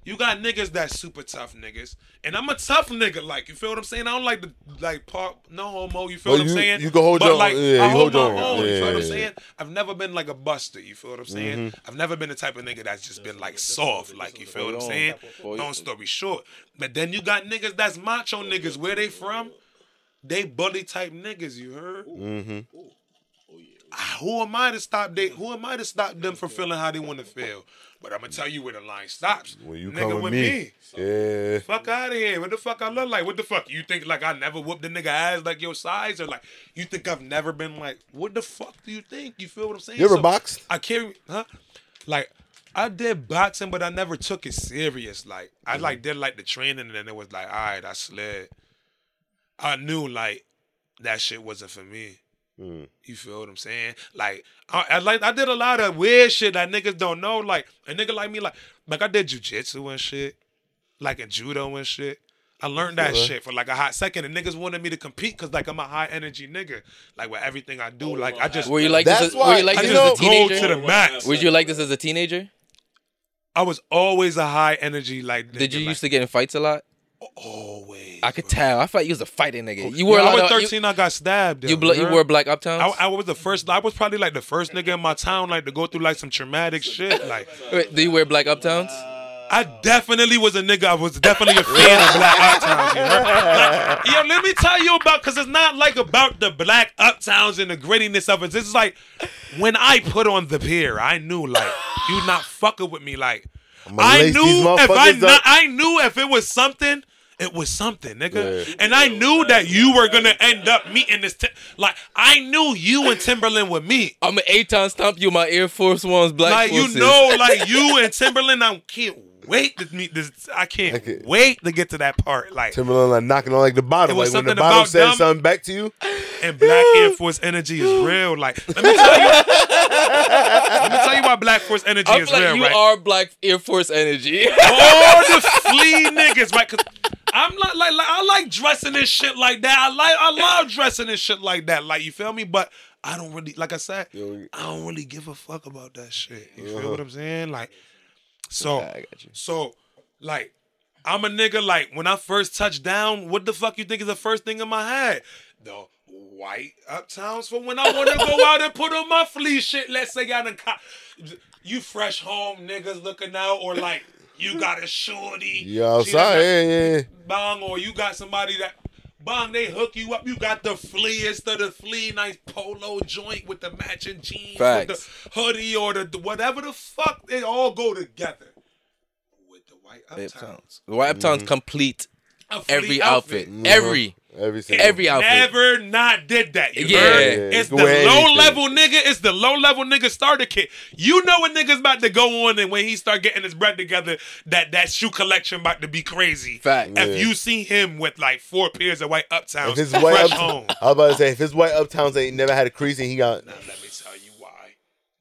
You got niggas that super tough niggas. And I'm a tough nigga, like, you feel what I'm saying? I don't like the, like, park, no homo, you feel oh, what I'm you, saying? You can hold but, your own. Like, yeah, I hold, hold my own, own. Yeah, you feel yeah, what I'm yeah. saying? I've never been, like, a buster, you feel what I'm saying? Mm-hmm. I've never been the type of nigga that's just been, like, soft, like, you feel what I'm saying? Long story short. But then you got niggas that's macho niggas. Where they from? They bully type niggas, you heard? Mm-hmm. Who am I to stop they, Who am I to stop them from feeling how they want to feel? But I'm going to tell you where the line stops. Well, you nigga come with, with me. me. Yeah. Fuck out of here. What the fuck I look like? What the fuck? You think like I never whooped a nigga ass like your size? Or like you think I've never been like, what the fuck do you think? You feel what I'm saying? You ever so, boxed? I carry, huh? Like I did boxing, but I never took it serious. Like I mm-hmm. like did like the training and then it was like, all right, I slid. I knew like that shit wasn't for me. Mm. You feel what I'm saying? Like I, I like I did a lot of weird shit that niggas don't know. Like a nigga like me, like like I did jujitsu and shit, like in judo and shit. I learned that yeah. shit for like a hot second, and niggas wanted me to compete because like I'm a high energy nigga. Like with everything I do, like I just were you like that's this as, why were you like I this as a teenager? To the max. Were you like this as a teenager? I was always a high energy like. Nigga, did you like, used to get in fights a lot? Always. I could bro. tell. I thought you was a fighting nigga. You were. Yeah, like, I was thirteen. You, I got stabbed. Though, you, bl- you wore black uptowns. I, I was the first. I was probably like the first nigga in my town, like to go through like some traumatic shit. Like, wait, do you wear black uptowns? I definitely was a nigga. I was definitely a fan of black uptowns. You know? Like, yo, let me tell you about because it's not like about the black uptowns and the grittiness of it. This is like when I put on the pier, I knew like you not fucking with me. Like I knew if I not, I knew if it was something. It was something, nigga. Yeah. And I knew that you were going to end up meeting this. T- like, I knew you and Timberland would meet. I'm an eight-time stomp you, my Air Force One's black Like, forces. You know, like, you and Timberland, I can't wait to meet this. I can't I can, wait to get to that part. Like Timberland, like, knocking on, like, the bottle. Like, when the bottle says something back to you. And Black Air Force energy is real. Like, let me tell you. Let me tell you why Black Force energy I'm is like, real, you right? You are Black Air Force energy. All the flea niggas, right? Because I'm not like, like I like dressing and shit like that. I like I love dressing and shit like that. Like, you feel me? But I don't really, like I said, I don't really give a fuck about that shit. You uh-huh. feel what I'm saying? Like, so, yeah, I got you. So, like, I'm a nigga. Like, when I first touched down, what the fuck you think is the first thing in my head? The white uptowns for when I want to go out and put on my flea shit. Let's say y'all done cop. You fresh home niggas looking out, or like you got a shorty. You outside, yeah, yeah. Bong, or you got somebody that bong. They hook you up. You got the fleaest of the flea, nice polo joint with the matching jeans, with the hoodie, or the whatever the fuck. They all go together with the white uptowns. The white uptowns mm-hmm. complete every outfit, outfit. Mm-hmm. every. Every, Every outfit. Never not did that. You yeah. heard? Yeah. It's the low level nigga. It's the low level nigga starter kit. You know when nigga's about to go on and when he start getting his bread together, that, that shoe collection about to be crazy. Fact. If yeah. you see him with like four pairs of white uptowns, his white fresh up- home. I was about to say, if his white uptowns ain't never had a crease and he got... Now let me tell you why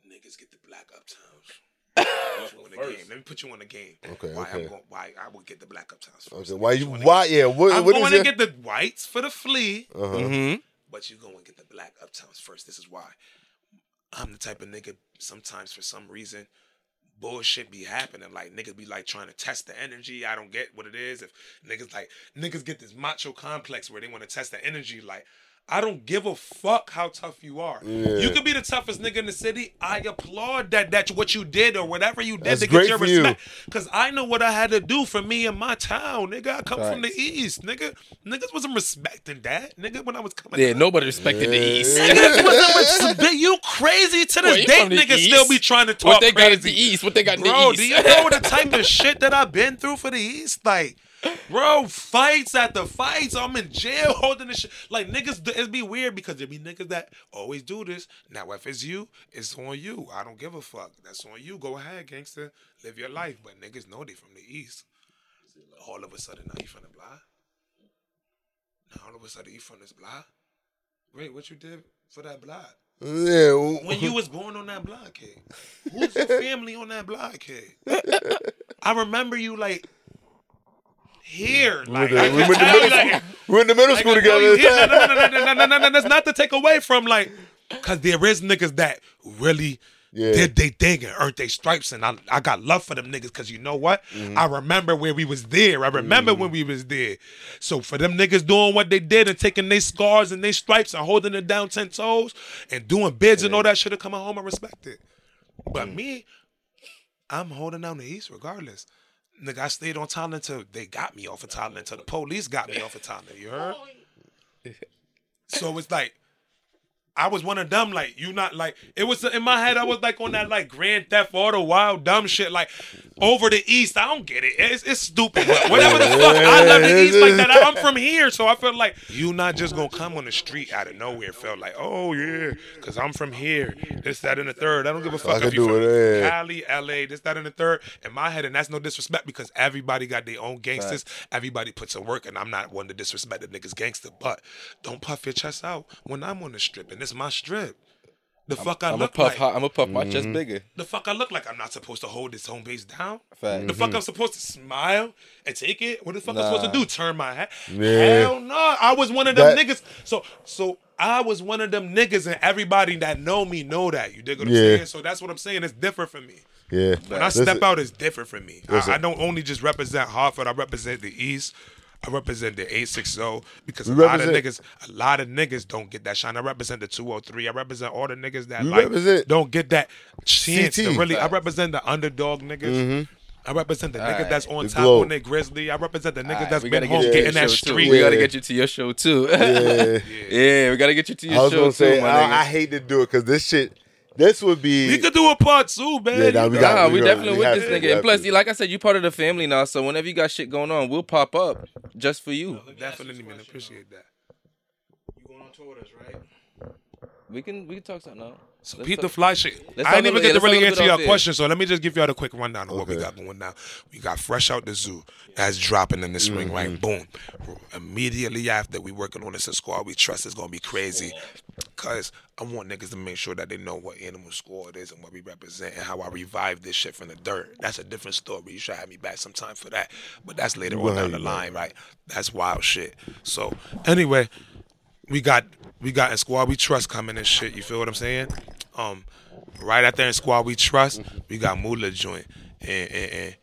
niggas get the black uptowns. Game. Let me put you on the game. Okay, why okay. I'm going, why I would get the black uptowns first. Okay, why you? Why? Yeah. What, I'm what going is to get the whites for the flea, uh-huh. mm-hmm. but you're going to get the black uptowns first. This is why. I'm the type of nigga. Sometimes, for some reason, bullshit be happening. Like niggas be like trying to test the energy. I don't get what it is. If niggas like niggas get this macho complex where they want to test the energy, like. I don't give a fuck how tough you are. Yeah. You could be the toughest nigga in the city. I applaud that. That's what you did or whatever you did that's to get your respect. You. Cause I know what I had to do for me in my town, nigga. I come Facts. From the East, nigga. Niggas wasn't respecting that, nigga. When I was coming, yeah, up. Nobody respected yeah. the East. Niggas wasn't respecting you. Crazy to this Wait, day, niggas East? Still be trying to talk. What they crazy. Got is the East. What they got in the East. Bro, do you know the type of shit that I've been through for the East, like? Bro, fights after fights. I'm in jail holding this shit. Like, niggas, it'd be weird because there be niggas that always do this. Now, if it's you, it's on you. I don't give a fuck. That's on you. Go ahead, gangster. Live your life. But niggas know they from the East. All of a sudden, now you from the block. Now, all of a sudden, you from this block. Wait, what you did for that block? Yeah. When you was born on that blockhead. Who's your family on that blockhead? I remember you, like... Here, like, we're in the middle school together. No, no, no, no, no, no, no, that's not to take away from, like, because there is niggas that really yeah. did they thing and earned their stripes, and I, I got love for them niggas because you know what? Mm-hmm. I remember where we was there. I remember mm-hmm. when we was there. So for them niggas doing what they did and taking their scars and their stripes and holding it down ten toes and doing bids yeah. and all that shit, have come home and respect it. But mm. me, I'm holding down the East regardless. Nigga, I stayed on Thailand until they got me off of Thailand, until the police got me off of Thailand, you heard? So it's like, I was one of them, like, you not, like, it was, in my head, I was like on that, like, Grand Theft Auto, wild, dumb shit, like, over the East, I don't get it, it's, it's stupid, but whatever the fuck, I love the East like that, I'm from here, so I feel like, you not just gonna come on the street out of nowhere, felt like, oh, yeah, because I'm from here, this, that, and the third, I don't give a fuck if you from Cali, L A, this, that, and the third, in my head, and that's no disrespect, because everybody got their own gangsters, everybody puts in work, and I'm not one to disrespect the niggas gangster, but don't puff your chest out when I'm on the strip, and this my strip. The I'm, fuck I I'm look a puff, like. I'm a puff. My mm-hmm. chest bigger. The fuck I look like. I'm not supposed to hold this home base down. Fact. Mm-hmm. The fuck I'm supposed to smile and take it. What the fuck nah. I'm supposed to do? Turn my hat? Yeah. Hell no. I was one of them that... niggas. So so I was one of them niggas, and everybody that know me know that. You dig what I'm yeah. saying? So that's what I'm saying. It's different for me. Yeah. When I step Listen. out, it's different for me. I, I don't only just represent Hartford. I represent the East. I represent the eight sixty because a lot of niggas, a lot of niggas don't get that shine. I represent the two oh three. I represent all the niggas that like don't get that chance to really. I represent the underdog niggas. Mm-hmm. I represent the all niggas right. that's on the top globe. On their grizzly. I represent the niggas right. that's we been home get getting that street. We yeah. gotta get you to your show too. yeah. yeah, we gotta get you to your show. I was show gonna say too, I, I hate to do it because this shit. This would be. We could do a part two, man. Yeah, nah, we, got, nah, we, we definitely with this nigga. And plus, like I said, you part of the family now, so whenever you got shit going on, we'll pop up just for you. No, definitely, man. Appreciate that. You going on tour with us, right? We can we can talk something now. So let's Pete talk. The Fly shit. Let's I didn't even get to really answer your question, so let me just give y'all a quick rundown of okay. what we got going now. We got Fresh Out The Zoo. That's dropping in the spring, mm-hmm. right? Boom. Immediately after, we working on this at Squad We Trust. It's going to be crazy because I want niggas to make sure that they know what Animal Squad is and what we represent and how I revive this shit from the dirt. That's a different story. You should have me back sometime for that, but that's later right. on down the line, right? That's wild shit. So anyway, we got we got in Squad We Trust coming and shit. You feel what I'm saying? Um, right out there in Squad We Trust, we got Moolah joint, and, and, and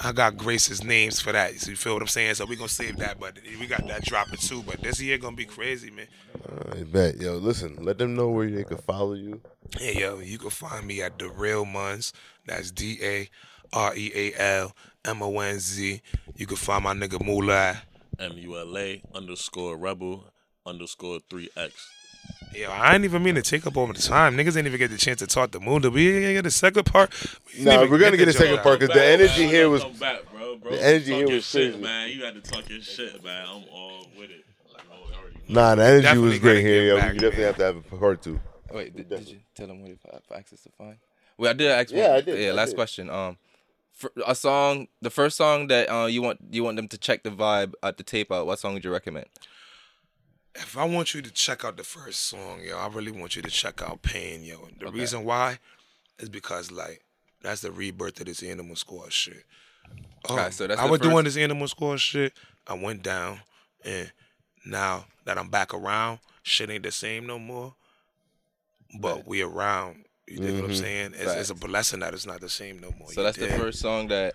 I got Grace's names for that. So you feel what I'm saying? So we gonna save that, but we got that dropping too. But this year gonna be crazy, man. I bet. Yo, listen, let them know where they can follow you. Yeah, yo, you can find me at The Real Monz. That's D A R E A L M O N Z. You can find my nigga Moolah. M U L A underscore Rebel underscore three X. Yo, I didn't even mean to take up all the time. Niggas didn't even get the chance to talk to Moolah. We ain't gonna get a second part. We nah, we're gonna get, get a second part because the energy man, here was back, bro. Bro, the energy here was shit, man. You had to talk your shit, man. I'm all with it. Like, nah, the energy definitely was great here. Yo, back, we definitely man. have to have a part two. Wait, did, did you tell them what you access to find? Wait, I did ask. Yeah, one. I did. Yeah, I last did. question. Um, for a song, the first song that uh you want you want them to check the vibe at the tape out. What song would you recommend? If I want you to check out the first song, yo, I really want you to check out Pain, yo. The okay. reason why is because, like, that's the rebirth of this Animal Squad shit. Um, okay, so that's I was first... doing this Animal Squad shit. I went down, and now that I'm back around, shit ain't the same no more. But right. we around, you dig mm-hmm. what I'm saying? It's, right. it's a blessing that it's not the same no more. So you that's dig? the first song that...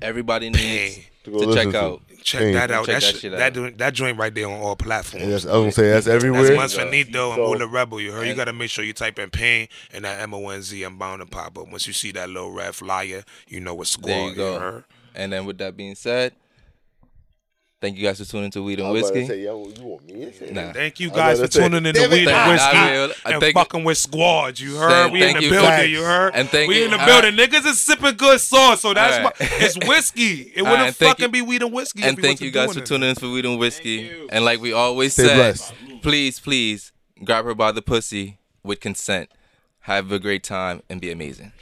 Everybody needs Pain. to, to check to. out. Check Pain. that out. Check that, that, sh- shit out. That, that joint right there on all platforms. Yeah, that's, I was going to say, that's everywhere. That's Monz Finito and Moolah Rebel. You heard? Right. You got to make sure you type in Pain and that M O N Z. I'm bound to pop up. Once you see that little red flyer, you know what squad there you go. Heard. And then with that being said, thank you guys for tuning to Weed and Whiskey. Say, yo, you want me to nah. Thank you guys for tuning say, in to Weed thank, and Whiskey I mean, I and it, fucking with Squad. You heard? Thank, we thank in the you, building, thanks. you heard? And thank we you. in the all building. Right. Niggas is sipping good sauce, so that's right. why it's whiskey. It wouldn't right, fucking you, be Weed and Whiskey. And if thank you guys for tuning in for Weed and Whiskey. And like we always say, please, please, grab her by the pussy with consent. Have a great time and be amazing.